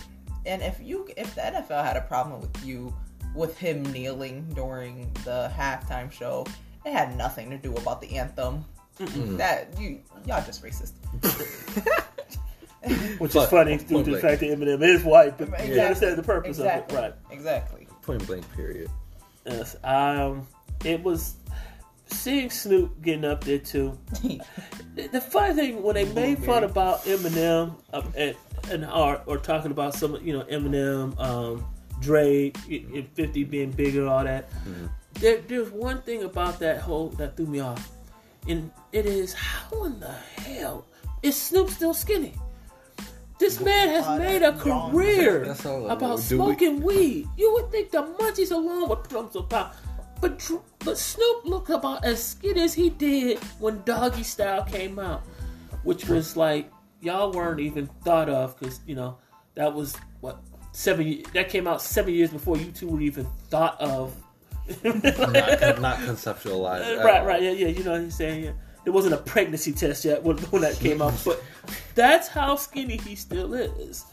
And if you, if the N F L had a problem with you, with him kneeling during the halftime show, it had nothing to do about the anthem. Mm-mm. That you, y'all just racist. Which but, is funny due to the fact that Eminem is white, but exactly. You understand the purpose exactly. of it, right? Exactly. Point blank. Period. Yes. Um. It was seeing Snoop getting up there too. The funny thing when they made fun about Eminem uh, and and art or talking about some, you know, Eminem, um, Dre, and fifty being bigger, all that. Mm-hmm. There, there's one thing about that whole that threw me off, and it is how in the hell is Snoop still skinny? This man has oh, made a wrong. career that's, that's about smoking weed. You would think the munchies alone would put him so pop, but but Snoop looked about as skinny as he did when Doggy Style came out, which was like. Y'all weren't even thought of because, you know, that was, what, seven that came out seven years before you two were even thought of. not, not conceptualized. Right, right, yeah, yeah, you know what I'm saying? Yeah. There wasn't a pregnancy test yet when, when that came out, but that's how skinny he still is.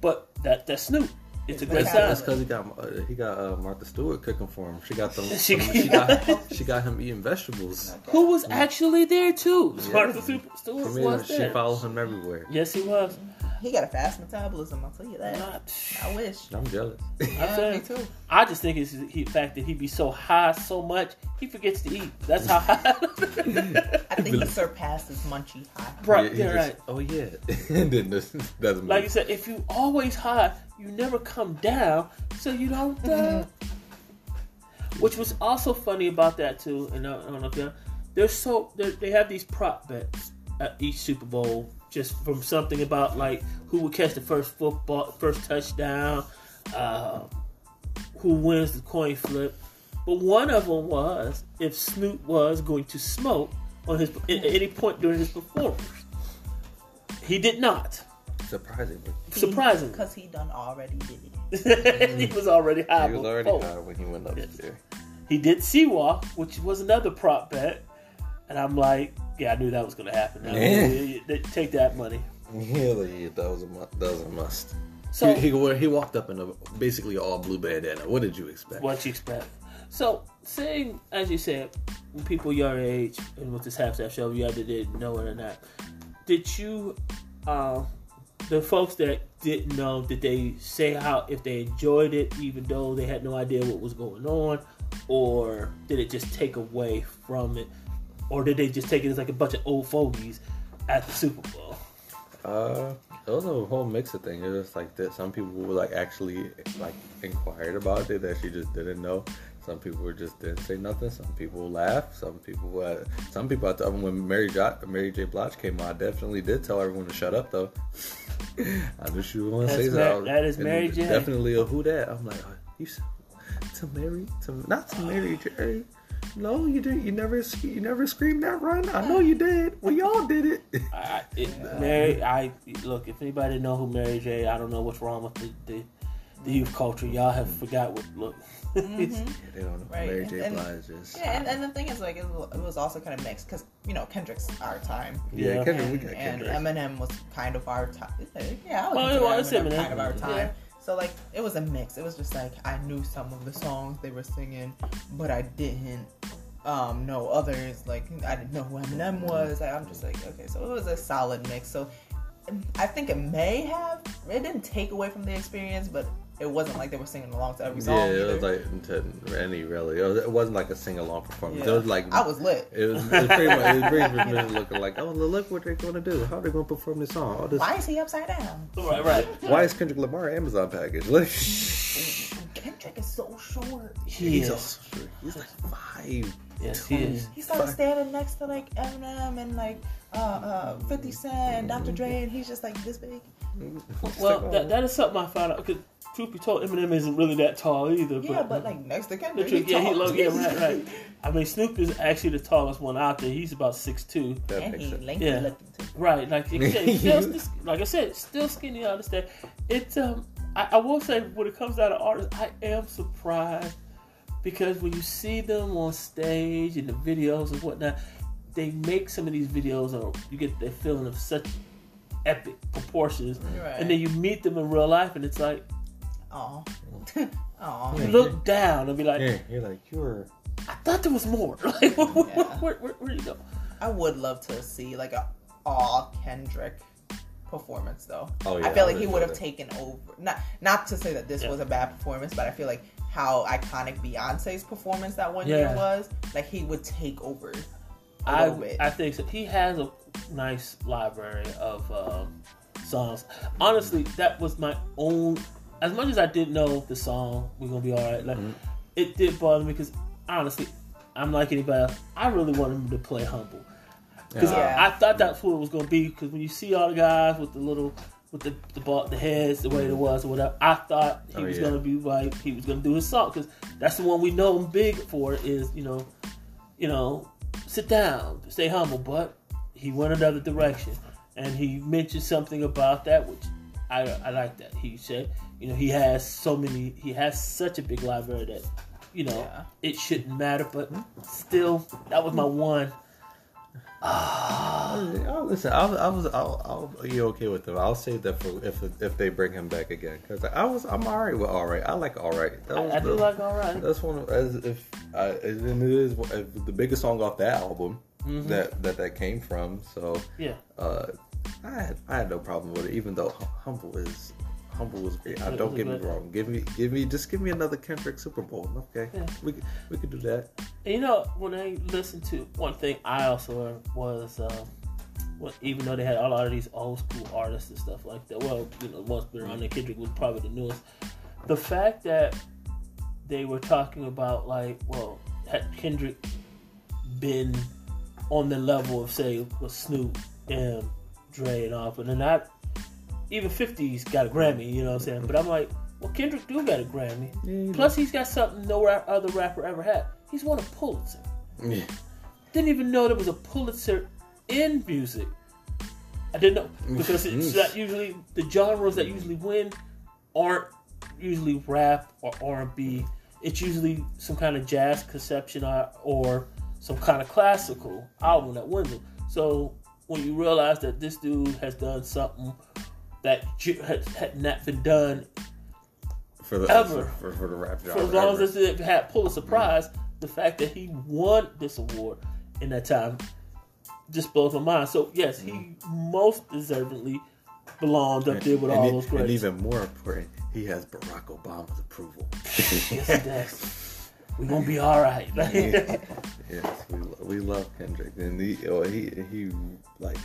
But that that's Snoop. It's a great sign. That's because he got uh, he got uh, Martha Stewart cooking for him. She got them. she, them she, got, she got him eating vegetables. Who was yeah. actually there too? Yeah. Martha Stewart was there. She dead. followed him everywhere. Yes, he was. He got a fast metabolism. I'll tell you that. Not, I wish. I'm jealous. Yeah, I'm me too. I just think it's the fact that he be so high so much he forgets to eat. That's how high. I think he surpasses Munchie high. Right. Yeah, right. Oh yeah. Then this doesn't. Like you said, if you always high. You never come down, so you don't die. Mm-hmm. Which was also funny about that too. And I don't know if you know, they're so they're, they have these prop bets at each Super Bowl, just from something about like who would catch the first football, first touchdown, uh, who wins the coin flip. But one of them was if Snoop was going to smoke on his at any point during his performance. He did not. Surprisingly. Surprisingly. Because he done already did it. He was already high. He was already before. high when he went up yes. there. He did Seawalk, which was another prop bet. And I'm like, yeah, I knew that was going to happen. Yeah. They, they take that money. Yeah, that was a, that was a must. So, he, he, he walked up in a basically all blue bandana. What did you expect? What you expect. So, saying, as you said, when people your age, and with this half-staff show, you either didn't know it or not, did you... Uh, The folks that didn't know, did they say how if they enjoyed it, even though they had no idea what was going on, or did it just take away from it, or did they just take it as like a bunch of old fogies at the Super Bowl? Uh, it was a whole mix of things. It was like that. Some people were like actually like inquired about it that she just didn't know. Some people were just didn't say nothing. Some people laughed. Some people, uh, some people. I thought when Mary J. Mary J. Blige came out, I definitely did tell everyone to shut up though. I knew she was gonna say that. That is Mary J. Definitely a who that. I'm like, you to Mary, to not to Mary J. No, you did. You never, you never screamed that run. I know you did. We all did it. I, it Mary, I look. If anybody know who Mary J. I don't know what's wrong with the. the the youth culture, y'all have mm-hmm. forgot what look. Mm-hmm. They don't know. Right. Mary J. Blige just. Yeah, and, and the thing is, like, it was also kind of mixed because, you know, Kendrick's our time. Yeah, yeah. Kendrick, and, we got Kendrick. And Eminem was kind of our time. Yeah, I would oh, well, Eminem, Eminem kind of our time. Yeah. So, like, it was a mix. It was just like I knew some of the songs they were singing, but I didn't um, know others. Like, I didn't know who Eminem was. Like, I'm just like, okay, so it was a solid mix. So, I think it may have. It didn't take away from the experience, but it wasn't like they were singing along to every song. Yeah, it either. was like to any really. It, was, it wasn't like a sing along performance. Yeah. It was like I was lit. It was, it was pretty much. It was pretty much yeah. looking like, oh, look what they're going to do. How are they going to perform this song? All this. Why is he upside down? Right, right. Why is Kendrick Lamar Amazon package? Look. Kendrick is so short. He He's is. so short. He's like five. Yes, he is. He's like standing next to like Eminem and like uh, uh, fifty Cent, Doctor Dre, and he's just like this big. Well, that, that is something I found out. Cause truth be told, Eminem isn't really that tall either. But, yeah, but like next to Kendrick, he's yeah, tall. He low, yeah, right, right. I mean, Snoop is actually the tallest one out there. He's about six two. And he's lanky yeah. looking too. Right, like still, like I said, still skinny. I understand. It's um, I, I will say when it comes down to artists, I am surprised. Because when you see them on stage and the videos and whatnot, they make some of these videos or you get the feeling of such epic proportions. Right. And then you meet them in real life and it's like, oh, oh. You look down and be like, yeah, you're like, you're. I thought there was more. Like, where, yeah. where, where, where you go? I would love to see like a all Kendrick performance though. Oh, yeah, I feel like I he would have taken over. Not, not to say that this yeah. was a bad performance, but I feel like. How iconic Beyonce's performance that one yeah. year was. Like, he would take over a I, little bit. I think so. He has a nice library of um, songs. Honestly, that was my own... As much as I didn't know the song, We're Gonna Be Alright, like, mm-hmm. it did bother me because, honestly, I'm like anybody else. I really wanted him to play humble. Because yeah. I, I thought that's what it was going to be. Because when you see all the guys with the little... with the the, ball, the heads, the way it was, or whatever. I thought he oh, was yeah. gonna be like he was gonna do his song because that's the one we know him big for is you know, you know, sit down, stay humble. But he went another direction, and he mentioned something about that, which I I like that he said. You know, he has so many, he has such a big library that you know yeah. it shouldn't matter, but still, that was my one. Oh, oh, listen, I was, I was, I'll, I'll, you okay with him? I'll save that for if if they bring him back again. Cause I was, I'm alright with alright. I like alright. That was I, I the, do like alright. That's one of, as if, uh, as it is the biggest song off that album mm-hmm. that, that that came from. So yeah, uh, I had, I had no problem with it. Even though humble is. Humble was great. I, don't get me wrong. Give me, give me, just give me another Kendrick Super Bowl. Okay, yeah. we could, we could do that. And you know, when I listened to one thing, I also heard was, um, well, even though they had a lot of these old school artists and stuff like that. Well, you know, once been around, Kendrick was probably the newest. The fact that they were talking about like, well, had Kendrick been on the level of say, with Snoop and Dre and all, but they're not. Even fifty's got a Grammy, you know what I'm saying? But I'm like, well, Kendrick do got a Grammy. Yeah. Plus, he's got something no other rapper ever had. He's won a Pulitzer. Yeah. Didn't even know there was a Pulitzer in music. I didn't know. Because it's not usually, the genres that usually win aren't usually rap or R and B. It's usually some kind of jazz conception or some kind of classical album that wins it. So, when you realize that this dude has done something... that had not been done for the, ever for, for, for the rap genre. For as long ever. as it had Pulitzer Prize, mm-hmm. the fact that he won this award in that time just blows my mind. So yes, mm-hmm. he most deservedly belonged up and, there with all it, those greats. And even more important, he has Barack Obama's approval. Yes, he does. We're gonna be all right. Yes, yes we, we love Kendrick, and he oh, he he like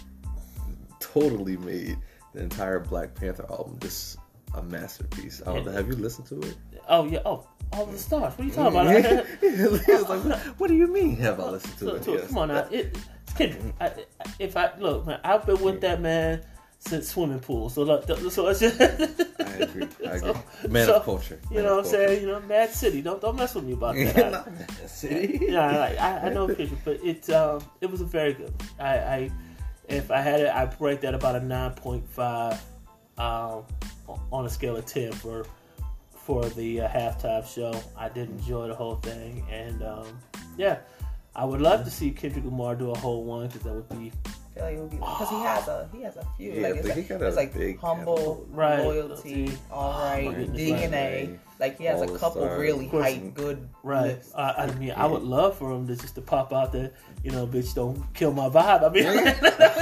totally made. The entire Black Panther album, just a masterpiece. I don't know, have you listened to it? Oh yeah, oh, all the stars. What are you talking about? It's like, what, what do you mean? Have I listened to so, it? So, yes. Come on, now. It, Kendrick. I, if I look, man, I've been with yeah. that man since swimming pool. So look, so it's just. I agree. I agree. So, man so, of culture. Man you know what I'm saying? You know, Mad City. Don't don't mess with me about that. Not Mad City. Yeah, like I, I know Kendrick, but it um it was a very good. I. I If I had it, I'd rate that about a nine point five um, on a scale of ten for for the uh, halftime show. I did enjoy the whole thing. And, um, yeah, I would love to see Kendrick Lamar do a whole one, because that would be... I feel like it would be... Because he has a he has a few. Yeah, like, it's like, he got a it's like big humble, right. loyalty, all right, oh, D N A. Right. Like, he has all a couple really hype, good... Right. Uh, I mean, yeah. I would love for him to just to pop out there, you know, bitch, don't kill my vibe. I mean... Yeah.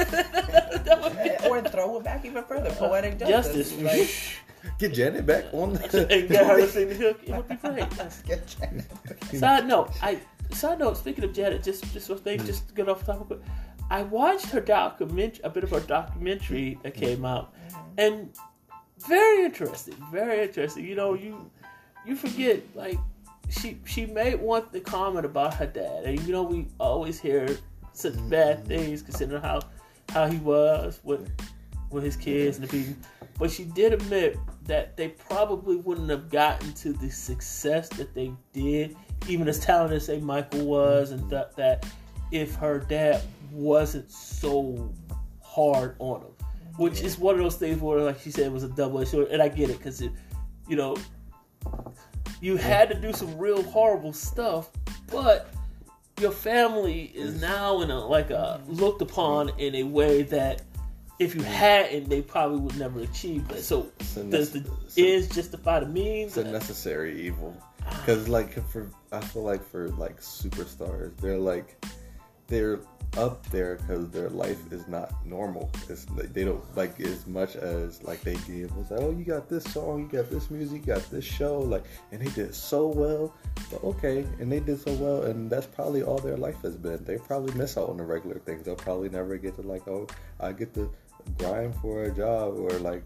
Or throw it back even further. Poetic justice. Justice. Like, get Janet back on the... And get her to sing the hook. It would be great. Get Janet. Side note, I... Side note, speaking of Janet, just just what they just get off topic. I watched her documentary, a bit of her documentary that came out, and very interesting, very interesting. You know, you you forget, like, she she made one the comment about her dad, and you know we always hear such bad things considering how how he was with with his kids and the people, but she did admit that they probably wouldn't have gotten to the success that they did. Even as talented as, say, Michael was, and th- that if her dad wasn't so hard on him, which yeah. is one of those things where, like she said, it was a double-edged sword, and I get it, because, you know, you yeah. had to do some real horrible stuff, but your family is now in a, like a looked upon in a way that if you hadn't, they probably would never achieve it. So, so does the so, ends justify the means? It's a necessary evil. Because, like, for I feel like for, like, superstars, they're, like, they're up there because their life is not normal. It's, like, they don't, like, as much as, like, they give. It's like, oh, you got this song, you got this music, you got this show, like, and they did so well. But, okay, and they did so well, and that's probably all their life has been. They probably miss out on the regular things. They'll probably never get to, like, oh, I get to grind for a job or, like,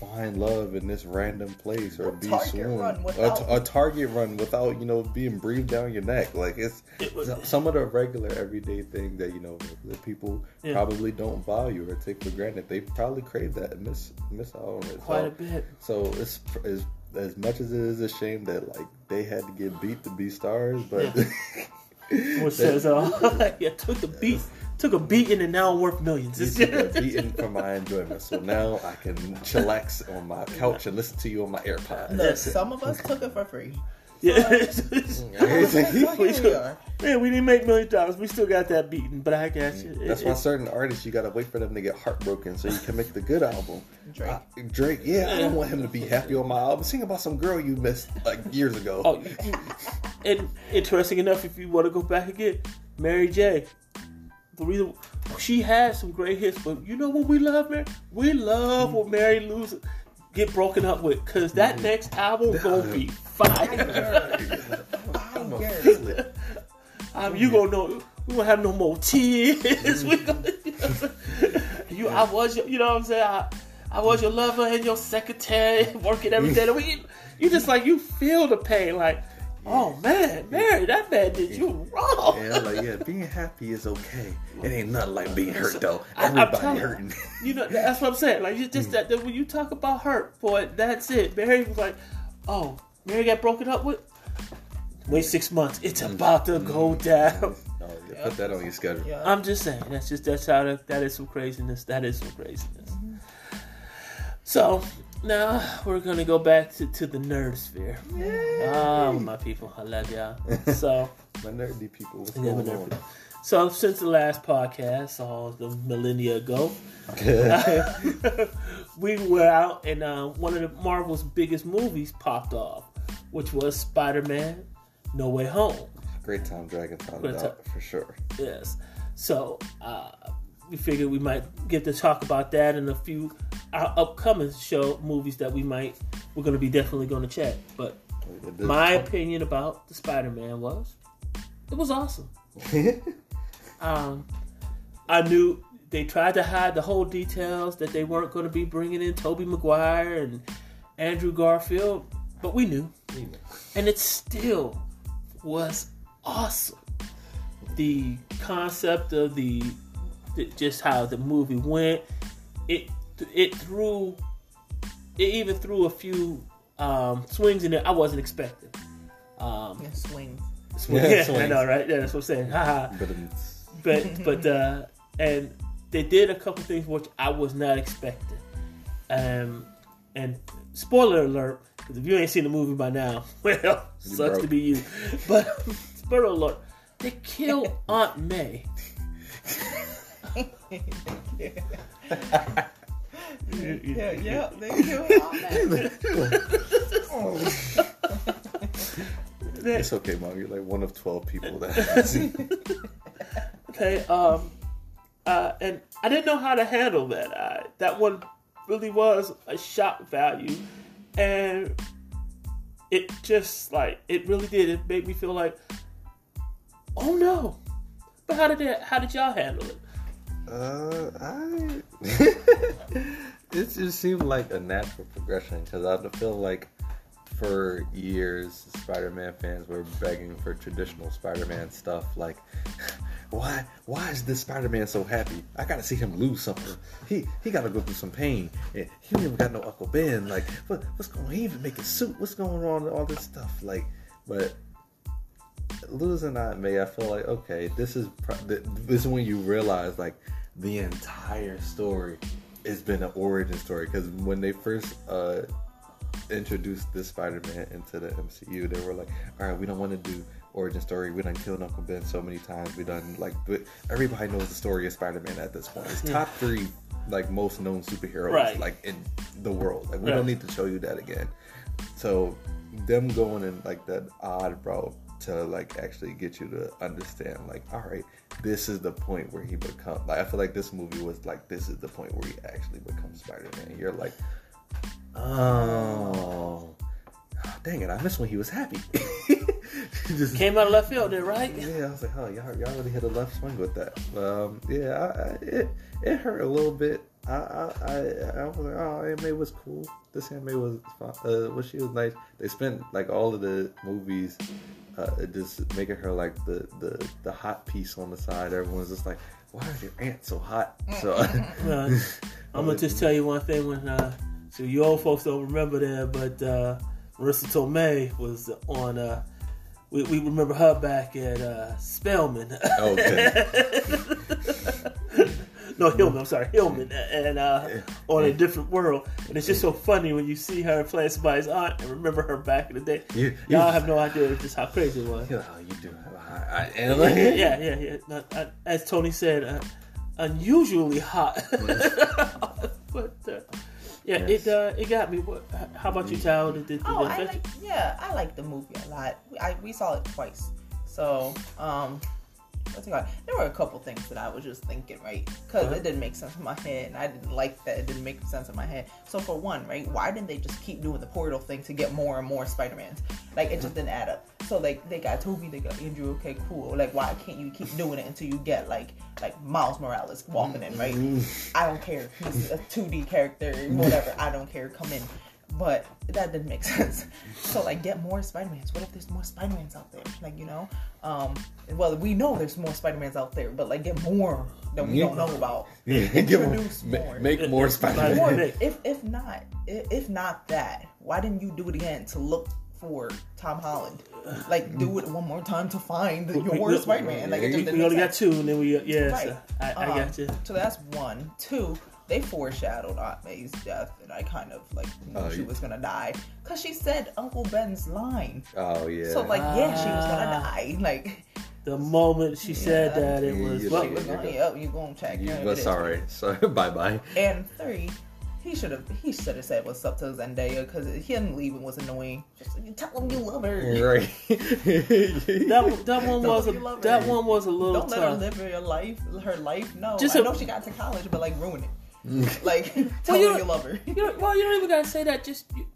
find love in this random place, or a be sworn without... a, a target run without, you know, being breathed down your neck. Like, it's it was... some of the regular everyday things that, you know, that people yeah. probably don't value or take for granted. They probably crave that and miss miss out on it quite so, a bit. So it's, it's as much as it is a shame that, like, they had to get beat to be stars, but yeah. which says all uh, yeah took the beat. Took a beating and now I'm worth millions. You took a beating for my enjoyment, so now I can chillax on my couch and listen to you on my AirPods. Look, some of us took it for free. Yeah, here we are. Man, we didn't make million dollars. We still got that beating, but I got you. That's it, why it, certain artists, you gotta wait for them to get heartbroken so you can make the good album. Drake, I, Drake, yeah, I don't want him to be happy on my album. Sing about some girl you missed like years ago. Oh, you, and interesting enough, if you want to go back again, Mary J. The reason she had some great hits, but you know what we love, Mary? We love what Mary Lou's get broken up with, because that mm-hmm. next album gonna be fire. I'm gonna feel it. Um, you gonna know we won't have no more tears. Mm-hmm. we gonna, you, know, you, I was, your, you know what I'm saying? I, I was your lover and your secretary, working every day. We, you just like you feel the pain, like. Oh man, Mary, that man did you wrong. Yeah, like yeah, being happy is okay. It ain't nothing like being hurt though. Everybody hurting. You know, that's what I'm saying. Like you just that, that when you talk about hurt, boy, that's it. Mary was like, oh, Mary got broken up with. Wait six months, it's about to go down. No, yeah, put that on your schedule. Yeah. I'm just saying, that's just that's how that, that is some craziness. That is some craziness. Mm-hmm. So. Now, we're going to go back to, to the nerd sphere. Yay. Oh, my people. I love y'all. So, my nerdy people. What's going nerdy on? People. So, since the last podcast, all the millennia ago, uh, we were out and uh, one of the Marvel's biggest movies popped off, which was Spider-Man No Way Home. Great time dragging time it out, for sure. Yes. So, uh, we figured we might get to talk about that in a few... our upcoming show movies that we might we're gonna be definitely gonna check. But my opinion about the Spider-Man was it was awesome. um, I knew they tried to hide the whole details that they weren't gonna be bringing in Tobey Maguire and Andrew Garfield, but we knew, we knew. And it still was awesome. The concept of the, the just how the movie went, it. It threw, it even threw a few um, swings in there I wasn't expecting. Um, yeah, swings. Swings. Yeah, swings. I know, right? Yeah, that's what I'm saying. Haha. but but uh, and they did a couple things which I was not expecting. Um, And spoiler alert, because if you ain't seen the movie by now, well, you sucks broke. to be you. But spoiler alert, they kill Aunt May. Yeah, yeah, they kill Aunt May. It's okay, Mom. You're like one of twelve people that I've seen. Okay, um, uh, and I didn't know how to handle that. I, that one really was a shock value, and it just like it really did. It made me feel like, oh no! But how did it, how did y'all handle it? Uh, I it just seemed like a natural progression because I feel like. For years, Spider-Man fans were begging for traditional Spider-Man stuff. Like, why why is this Spider-Man so happy? I gotta see him lose something. He he gotta go through some pain. And he don't even got no Uncle Ben. Like, what, what's going on? He even make a suit. What's going on? All this stuff. Like, but losing Aunt May, I feel like, okay, this is this is when you realize, like, the entire story has been an origin story. Because when they first... uh introduced this Spider-Man into the M C U, they were like, alright, we don't want to do origin story, we done killed Uncle Ben so many times, we done, like, everybody knows the story of Spider-Man at this point. It's top three, like, most known superheroes, right. like, in the world. Like, we right. don't need to show you that again. So, them going in, like, that odd route to, like, actually get you to understand, like, alright, this is the point where he becomes, like, I feel like this movie was, like, this is the point where he actually becomes Spider-Man. You're like, Oh. oh, dang it! I missed when he was happy. Just came out of left field, there, right? Yeah, I was like, oh, y'all, y'all really hit a left swing with that. Um, yeah, I, I, it it hurt a little bit. I I, I, I was like, oh, Aunt May was cool. This Aunt May was fun. Uh, well, she was nice. They spent like all of the movies, uh, just making her like the, the, the hot piece on the side. Everyone's just like, why is your aunt so hot? So uh, I'm gonna just tell you one thing when. Uh, So you old folks don't remember that, but uh, Marissa Tomei was on. Uh, we, we remember her back at uh, Spelman. Okay. no, Hillman. I'm sorry, Hillman, and uh, on A Different World. And it's just so funny when you see her playing somebody's aunt and remember her back in the day. You, you, Y'all have no idea just how crazy it was. You know how you do. I, I, yeah, yeah, yeah. yeah. No, I, as Tony said, uh, unusually hot. but. Uh, Yeah, yes. it uh, it got me. What, how about you, Tal? Did, did, did oh, I like, yeah, I like the movie a lot. I, we saw it twice. So, um, what's it called? There were a couple things that I was just thinking, right? Because uh-huh. it didn't make sense in my head, and I didn't like that it didn't make sense in my head. So, for one, right, why didn't they just keep doing the portal thing to get more and more Spider-Mans? Like, it just didn't add up. So, like, they got Tobey, they got Andrew, okay, cool. Like, why can't you keep doing it until you get, like, like Miles Morales walking in, right? I don't care. He's a two D character, whatever. I don't care. Come in. But that didn't make sense. So, like, get more Spider-Mans. What if there's more Spider-Mans out there? Like, you know? Um, well, we know there's more Spider-Mans out there, but, like, get more that we yeah. don't know about. Yeah. Introduce more. more. Make more Spider-Man. If, if not, if not that, why didn't you do it again to look for Tom Holland? Like, do it one more time to find we, your we, Spider-Man. Like, it just we only got two, and then we, yeah, right. so I, I um, got you. So that's one. Two, they foreshadowed Aunt May's death, and I kind of, like, knew oh, she yeah. was gonna die. Because she said Uncle Ben's line. Oh, yeah. So, like, yeah, she was gonna die. Like... The moment she yeah. said that, it was... She was like, oh, you gonna check. You, but sorry. Sorry, bye-bye. And three... He should have. He should have said what's up to Zendaya because him leaving was annoying. Just tell him you love her. Right. that that one was a, that one was a little. Don't let tough. her live her life. Her life. No. Just I a, know she got to college, but like ruin it. like tell well, him you love her. You don't, well, you don't even gotta say that. Just you,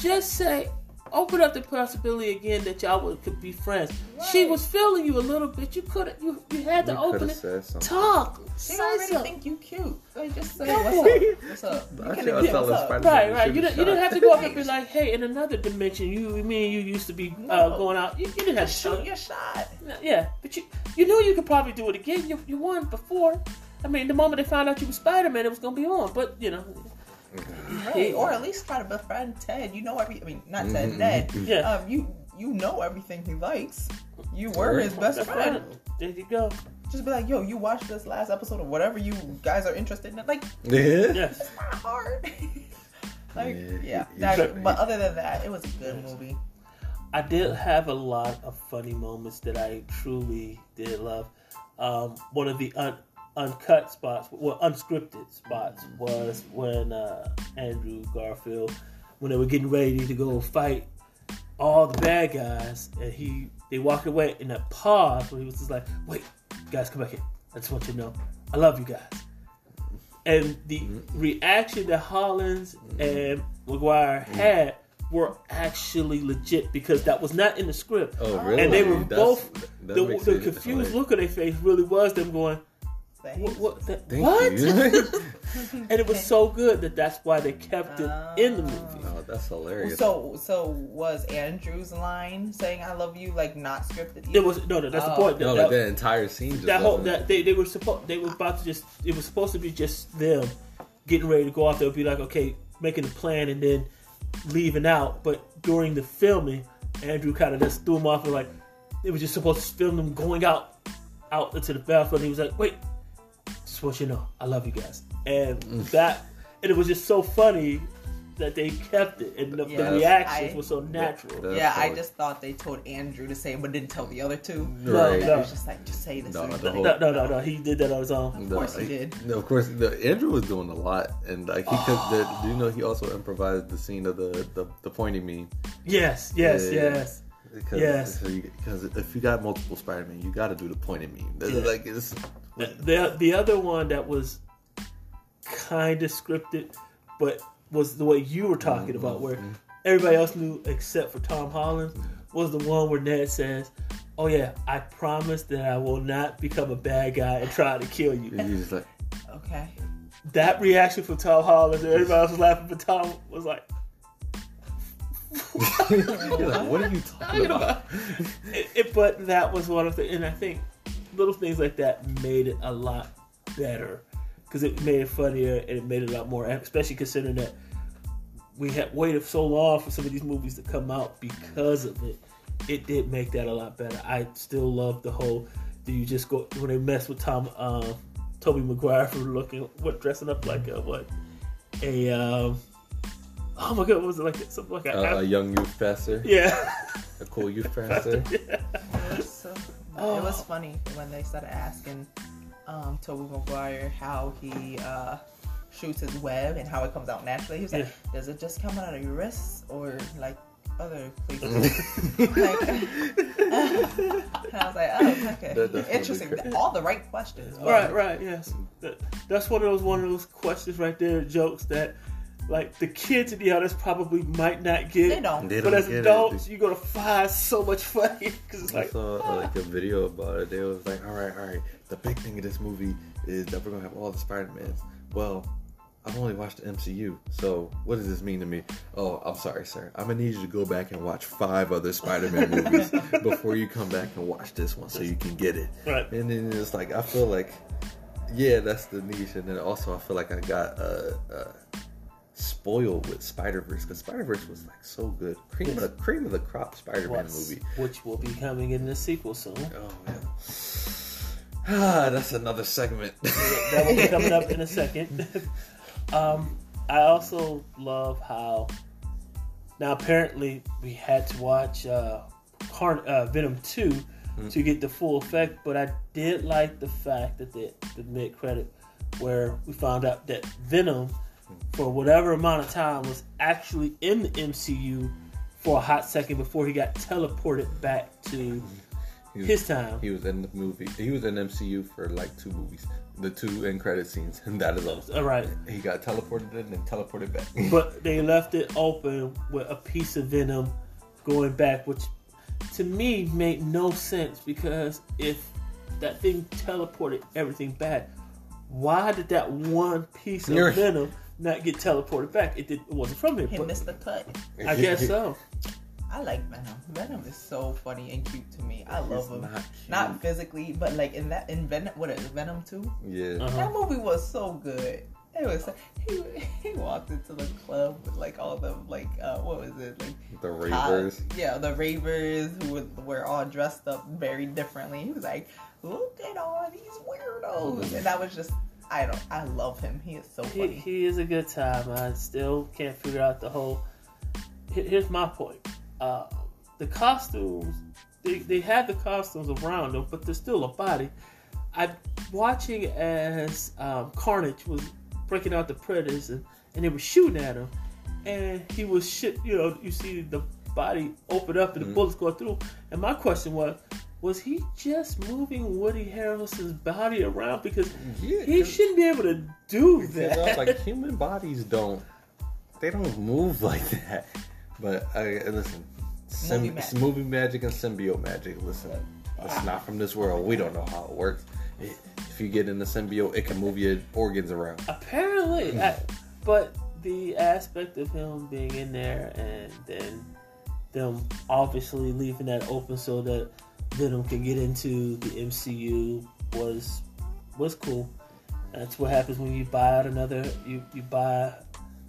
just say. Open up the possibility again that y'all would, could be friends. Right. She was feeling you a little bit. You could you you had to you open it. Talk. She already think you cute. Like, just say what's up. What's up? Right, right. You didn't you didn't have to go up and be like, hey, in another dimension, you me and you used to be uh, no. going out. You, you didn't have to shoot your shot. Yeah, but you you knew you could probably do it again. You you won before. I mean, the moment they found out you were Spider-Man, it was gonna be on. But you know. Right. Or at least try to befriend Ted. You know every. I mean, not Ted. Mm-hmm. Ned. Yeah. Um, you you know everything he likes. You were his best friend. There you go. Just be like, yo, you watched this last episode of whatever you guys are interested in. Like, yeah. It's not hard. Like, yeah. yeah that, except, but other than that, it was a good movie. I did have a lot of funny moments that I truly did love. Um, one of the un- uncut spots, well, unscripted spots, was when uh, Andrew Garfield, when they were getting ready to go fight all the bad guys, and he they walk away in a pause where he was just like, "Wait, guys, come back here. I just want you to know, I love you guys." And the mm-hmm. reaction that Hollins mm-hmm. and Maguire mm-hmm. had were actually legit, because that was not in the script. Oh, really? And they were that's, both, that the, the confused funny. Look on their face really was them going, What? what, that, what? And it was so good that that's why they kept it oh. in the movie. Oh, that's hilarious. So, so was Andrew's line saying "I love you" like not scripted? Either? It was no, no. That's oh. the point. No, that, like that entire scene. Just that whole that they they were supposed they were about to just it was supposed to be just them getting ready to go out there. Be like, okay, making a plan and then leaving out. But during the filming, Andrew kind of just threw them off and like it was just supposed to film them going out out into the bathroom. And he was like, wait. What you know, I love you guys, and that, and it was just so funny that they kept it, and the, yeah, the reactions I, were so natural. That, yeah, so I like, just thought they told Andrew to say it, but didn't tell the other two. Right. No, no. It was just like, just say this. No, no, whole, no, no, no, no, he did that on his own. Of no, course he did. No, of course, no, Andrew was doing a lot, and like he oh. kept. The, you know, he also improvised the scene of the the, the pointing meme. Yes, yes, yeah, yes. Because yes. so you, if you got multiple Spider-Man, you got to do the pointing meme. Yeah. Like it's. The the other one that was kind of scripted, but was the way you were talking about, where everybody else knew except for Tom Holland, was the one where Ned says, "Oh yeah, I promise that I will not become a bad guy and try to kill you." And you're just like, okay. That reaction from Tom Holland, everybody else was laughing, but Tom was like, you're like, "What are you talking about?" it, it, but that was one of the, and I think. Little things like that made it a lot better, because it made it funnier and it made it a lot more, especially considering that we had waited so long for some of these movies to come out because of it. It did make that a lot better. I still love the whole, do you just go, when they mess with Tom, uh, Tobey Maguire for looking, what, dressing up like a, what, a, um, oh my god, what was it, like something like a, uh, a young youth pastor? Yeah. A cool youth pastor? Yeah. Oh. It was funny when they started asking um, Tobey Maguire how he uh, shoots his web and how it comes out naturally. He was like, yeah. "Does it just come out of your wrists or like other places?" like, and I was like, "Oh, okay, interesting." All the right questions. But... Right, right, yes. That's one of those one of those questions right there, jokes that. Like, the kids in the audience probably might not get they don't. They don't but as get adults, it. You're going to find so much funny. Cause it's I like, saw ah. like a video about it. They was like, all right, all right. The big thing of this movie is that we're going to have all the Spider-Mans. Well, I've only watched the M C U, so what does this mean to me? Oh, I'm sorry, sir. I'm going to need you to go back and watch five other Spider-Man movies before you come back and watch this one so you can get it. Right. And then it's like, I feel like, yeah, that's the niche. And then also I feel like I got... Uh, uh, spoiled with Spider-Verse, because Spider-Verse was like so good. Cream, yes. of, the, cream of the crop Spider-Man What's, movie. Which will be coming in the sequel soon. Oh, yeah. Ah, that's another segment. That will be coming up in a second. um, I also love how... Now, apparently, we had to watch uh, Carn- uh, Venom two mm-hmm. to get the full effect, but I did like the fact that the, the mid-credit where we found out that Venom... for whatever amount of time was actually in the M C U for a hot second before he got teleported back to was, his time. He was in the movie. He was in M C U for like two movies, the two end credit scenes, and that is all. All right. He got teleported in and teleported back. But they left it open with a piece of Venom going back, which to me made no sense, because if that thing teleported everything back, why did that one piece of You're... Venom not get teleported back? It, did, it wasn't from him. He but missed the cut. I guess so. I like Venom. Venom is so funny and cute to me. I it love him. Not, not physically, but like in that in Venom. What is Venom two? Yeah. Uh-huh. That movie was so good. It was. He, he walked into the club with like all the like uh, what was it like the ravers? Uh, yeah, the ravers who were, were all dressed up very differently. He was like, "Look at all these weirdos," and that was just. I don't. I love him. He is so funny. He, he is a good time. I still can't figure out the whole. Here's my point. Uh, the costumes. They they had the costumes around them, but there's still a body. I'm watching as um, Carnage was breaking out the Predators, and, and they were shooting at him, and he was shit. You know, you see the body open up and the mm-hmm. bullets go through. And my question was, was he just moving Woody Harrelson's body around? Because yeah, he shouldn't be able to do that. I was like, human bodies don't, they don't move like that. But I, listen, movie, symb- magic. movie magic and symbiote magic. Listen, it's not from this world. We don't know how it works. It, if you get in the symbiote, it can move your organs around. Apparently. I, but the aspect of him being in there and then them obviously leaving that open so that Venom can get into the M C U was was cool. That's what happens when you buy out another you, you buy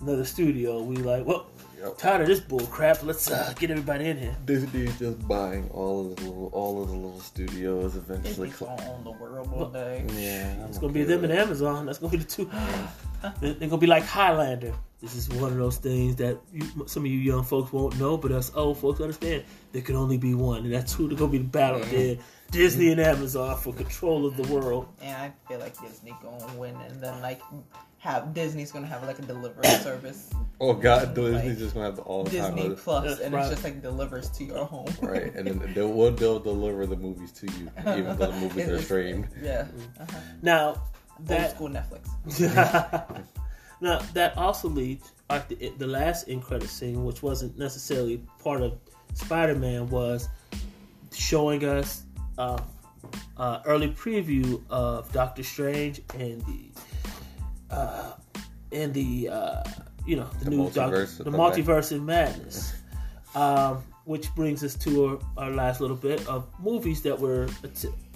another studio. We like, well, yep. tired of this bull crap. Let's uh, get everybody in here. Disney is just buying all of the little all of the little studios eventually. Disney's gonna own the world one day. Yeah, it's gonna be them and Amazon. That's gonna be the two. They're gonna be like Highlander. This is one of those things that you, some of you young folks won't know, but us old folks understand. There can only be one, and that's who they're gonna be the battle there. Disney and Amazon for control of the world. And I feel like Disney gonna win, and then like have Disney's gonna have like a delivery service. Oh God, Disney's like, just gonna have the all Disney time Plus, and right. It's just like delivers to your home. Right, and then they'll, they'll, they'll deliver the movies to you, even though the movies are streamed. Yeah. Uh-huh. Now that old school Netflix. Now, that also leads, like the, the last end credit scene, which wasn't necessarily part of Spider-Man, was showing us uh, uh, early preview of Doctor Strange and the uh, and the uh, you know the, the new multiverse, doc, the multiverse of madness, um, which brings us to our, our last little bit of movies that we're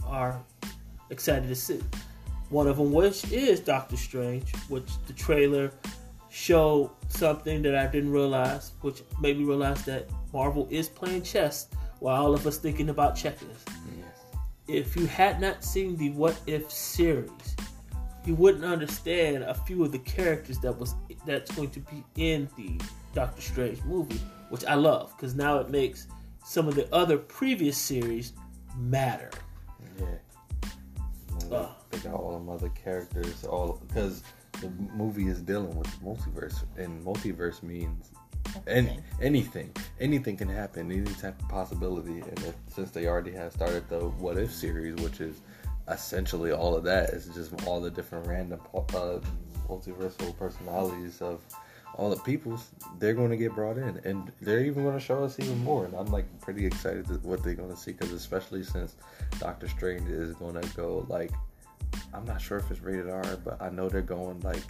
are excited to see. One of them, which is Doctor Strange, which the trailer showed something that I didn't realize, which made me realize that Marvel is playing chess while all of us thinking about checkers. Yes. If you had not seen the What If series, you wouldn't understand a few of the characters that was that's going to be in the Doctor Strange movie, which I love, because now it makes some of the other previous series matter. Yeah. Uh, they got all them other characters, all because the movie is dealing with multiverse, and multiverse means any, anything, anything can happen, any type of possibility. And if, since they already have started the What If series, which is essentially all of that, it's just all the different random uh, multiversal personalities of all the peoples. They're going to get brought in, and they're even going to show us even more. And I'm like pretty excited to what they're going to see, because especially since Doctor Strange is going to go like, I'm not sure if it's rated R, but I know they're going like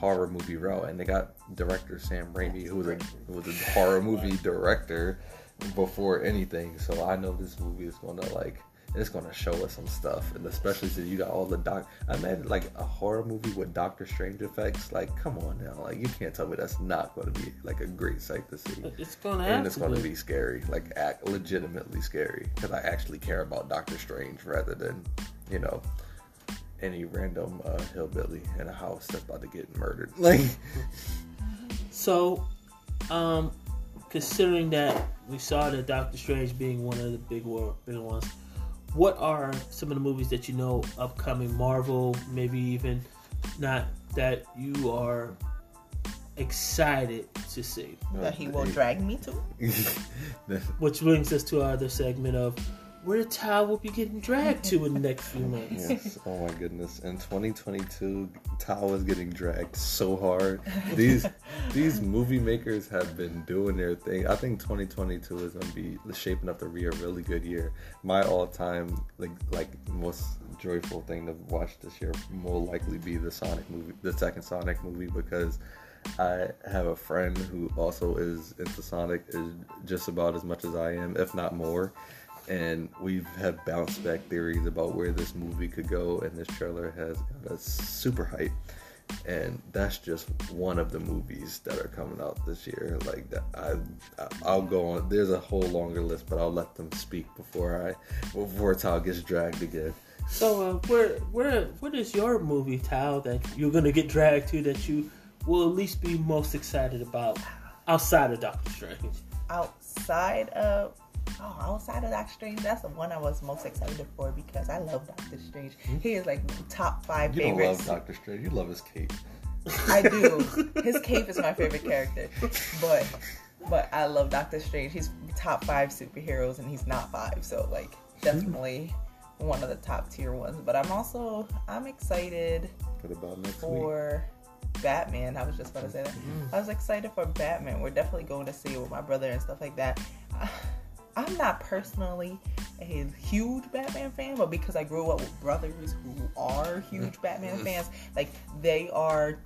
horror movie route, and they got director Sam Raimi, who was a who was a horror movie director before anything. So I know this movie is going to like. It's gonna show us some stuff, and especially since you got all the doc. I imagine like a horror movie with Doctor Strange effects. Like, come on now, like you can't tell me that's not gonna be like a great sight to see. It's gonna, and it's gonna be scary, like act legitimately scary, because I actually care about Doctor Strange rather than, you know, any random uh, hillbilly in a house that's about to get murdered. Like, so, um, considering that we saw that Doctor Strange being one of the big war- big ones. What are some of the movies that you know upcoming Marvel, maybe even not, that you are excited to see? That he will drag me to. Which brings us to our other segment of where Tal will be getting dragged to in the next few months. Yes, oh my goodness. In twenty twenty-two, Tal is getting dragged so hard. These these movie makers have been doing their thing. I think twenty twenty-two is going to be shaping up to be a really good year. My all-time, like, like most joyful thing to watch this year will likely be the Sonic movie, the second Sonic movie, because I have a friend who also is into Sonic is just about as much as I am, if not more. And we have bounced back theories about where this movie could go, and this trailer has got us super hype. And that's just one of the movies that are coming out this year. Like that, I, I'll go on. There's a whole longer list, but I'll let them speak before I, before Tal gets dragged again. So, uh, where, where, what is your movie, Tal, that you're going to get dragged to that you will at least be most excited about outside of Doctor Strange? Outside of... Oh, outside of Doctor Strange, that's the one I was most excited for because I love Doctor Strange. He is like top five you favorites. You don't love Doctor Strange. You love his cape. I do. His cape is my favorite character. But but I love Doctor Strange. He's top five superheroes and he's not five. So, like, definitely mm. one of the top tier ones. But I'm also, I'm excited about next for... week? Batman. I was just about to say that. Mm. I was excited for Batman. We're definitely going to see it with my brother and stuff like that. I, I'm not personally a huge Batman fan, but because I grew up with brothers who are huge Batman fans, like, they are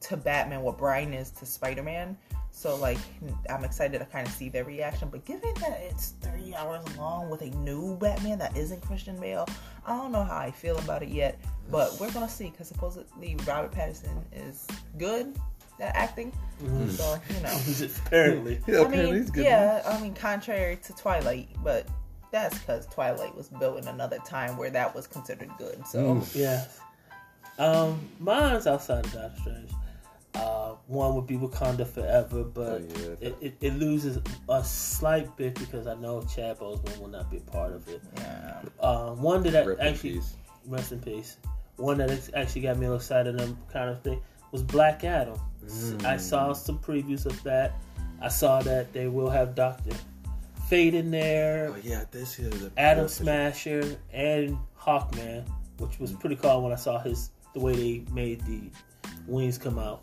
to Batman what Brian is to Spider-Man. So, like, I'm excited to kind of see their reaction. But given that it's three hours long with a new Batman that isn't Christian Bale, I don't know how I feel about it yet. But we're going to see, because supposedly Robert Pattinson is good at acting. Mm-hmm. So, you know. Apparently. Yeah, I mean, apparently he's good. Yeah, I mean, contrary to Twilight. But that's because Twilight was built in another time where that was considered good. So, mm. yeah. Um, mine's outside of Doctor Strange. Uh, one would be Wakanda Forever, but oh, yeah. it, it, it loses a slight bit because I know Chad Boseman will not be a part of it. Yeah. Uh, one that rip actually, in rest in peace. One that actually got me excited and kind of thing was Black Adam. Mm. I saw some previews of that. I saw that they will have Doctor Fate in there. Oh yeah, this is Adam Smasher and Hawkman, which was pretty cool when I saw his the way they made the wings come out.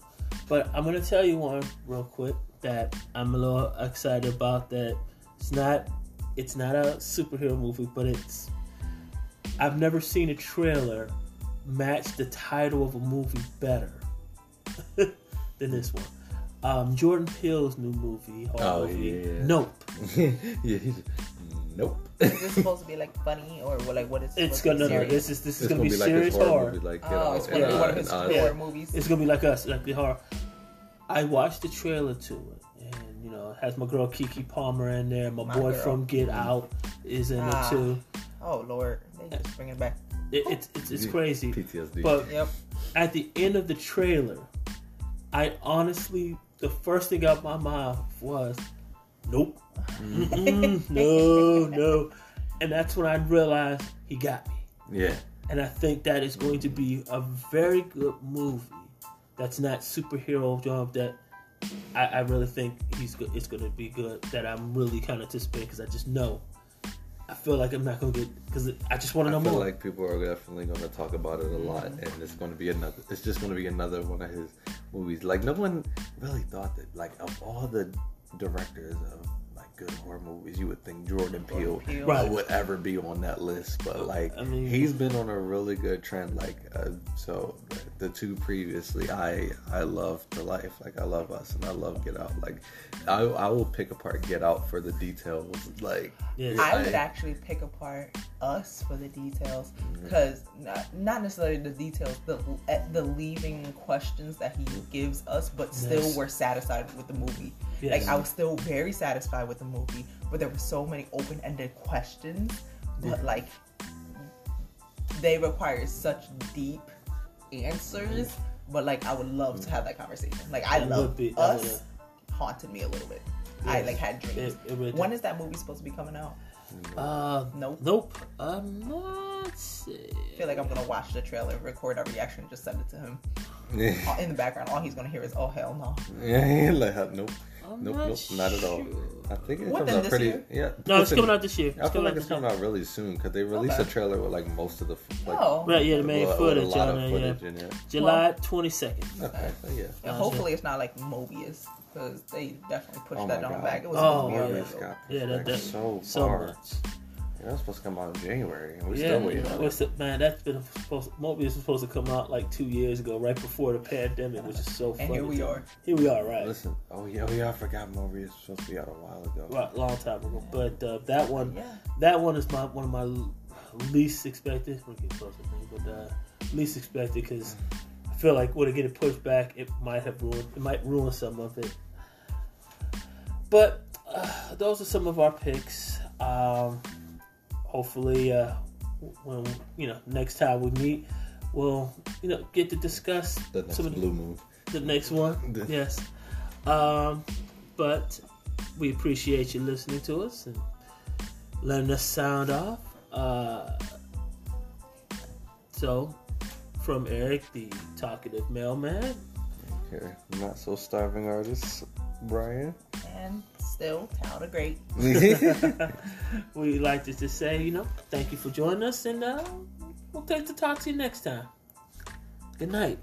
But I'm going to tell you one real quick that I'm a little excited about that it's not it's not a superhero movie, but it's I've never seen a trailer match the title of a movie better than this one. Um, Jordan Peele's new movie. Oh, movie, yeah. Nope. yeah, he's, nope. Is this supposed to be like funny or like what is it? It's gonna no, no, this is this is gonna, gonna be, be like serious horror. Movie, like, oh, it's gonna be one of his horror yeah. movies. It's gonna be like us, like the horror. I watched the trailer to it, and you know, it has my girl Keke Palmer in there. My, my boy girl. from Get Out is in ah. it too. Oh Lord, they just bring it back. It, it's it's it's crazy. P T S D. But yep. at the end of the trailer, I honestly, the first thing out my mind was, nope. Mm-mm, no, no. And that's when I realized he got me. Yeah. And I think that is going to be a very good movie that's not superhero job that I, I really think he's go- it's going to be good that I'm really kind of anticipating because I just know. I feel like I'm not going to get... Because I just want to know more. I feel more. like people are definitely going to talk about it a lot. And it's going to be another... It's just going to be another one of his movies. Like, no one really thought that... Like, of all the directors of, like, good horror movies, you would think Jordan Peele, Peele. Right. would ever be on that list. But, like, I mean, he's been on a really good trend. Like, uh, so, the two previously, I I love The Life. Like, I love Us and I love Get Out. Like, I, I will pick apart Get Out for the details. Like... Yeah. I would actually pick apart Us for the details because mm-hmm. not, not necessarily the details, the the leaving questions that he gives us, but still yes. we're satisfied with the movie. Yes. Like I was still very satisfied with the movie, but there were so many open-ended questions, but mm-hmm. like they require such deep answers. Mm-hmm. But like I would love mm-hmm. to have that conversation. Like I it love be, Us uh, yeah. haunted me a little bit. Yes. I like had dreams. It, it really when did. is that movie supposed to be coming out? Uh, nope. Nope. I'm not sure. I feel like I'm going to watch the trailer, record our reaction, just send it to him. Yeah. In the background, all he's going to hear is, oh, hell no. Yeah, like, nope. I'm nope, not nope, sure. not at all. I think it what, comes out pretty... Year? Yeah. No, it's coming out this year. It's I feel like it's coming out really soon, because they released okay. a trailer with, like, most of the... Like, oh. Right, yeah, the main with, footage. With a lot of footage yeah. in it. July twenty-second. Okay, so yeah. And hopefully it's not, like, Mobius. Because they definitely pushed oh that down back. It was oh, weird. Yeah, yeah that, that, so far. So much. Yeah, that's supposed to come out in January, and we're yeah, still waiting. Yeah, what's it, man, that's been supposed. Mobius was supposed to come out like two years ago, right before the pandemic, which is so. And funny. Here we are. Here we are, right? Listen, oh yeah, oh yeah, I forgot Mobius was supposed to be out a while ago, right, long time ago. Yeah. But uh, that one, yeah. that one is my one of my least expected. We get closer, but uh, least expected because. Mm-hmm. Feel like would it get it pushed back? It might have ruined. It might ruin some of it. But uh, those are some of our picks. Um, hopefully, uh, when, you know, next time we meet, we'll, you know, get to discuss the next some of the, blue moon. The next one, yes. Um, but we appreciate you listening to us and letting us sound off. Uh, so, from Eric, the talkative mailman. Okay, not so starving artist, Brian. And still, Tal the Great. We like to just say, you know, thank you for joining us, and uh, we'll take the talk to you next time. Good night.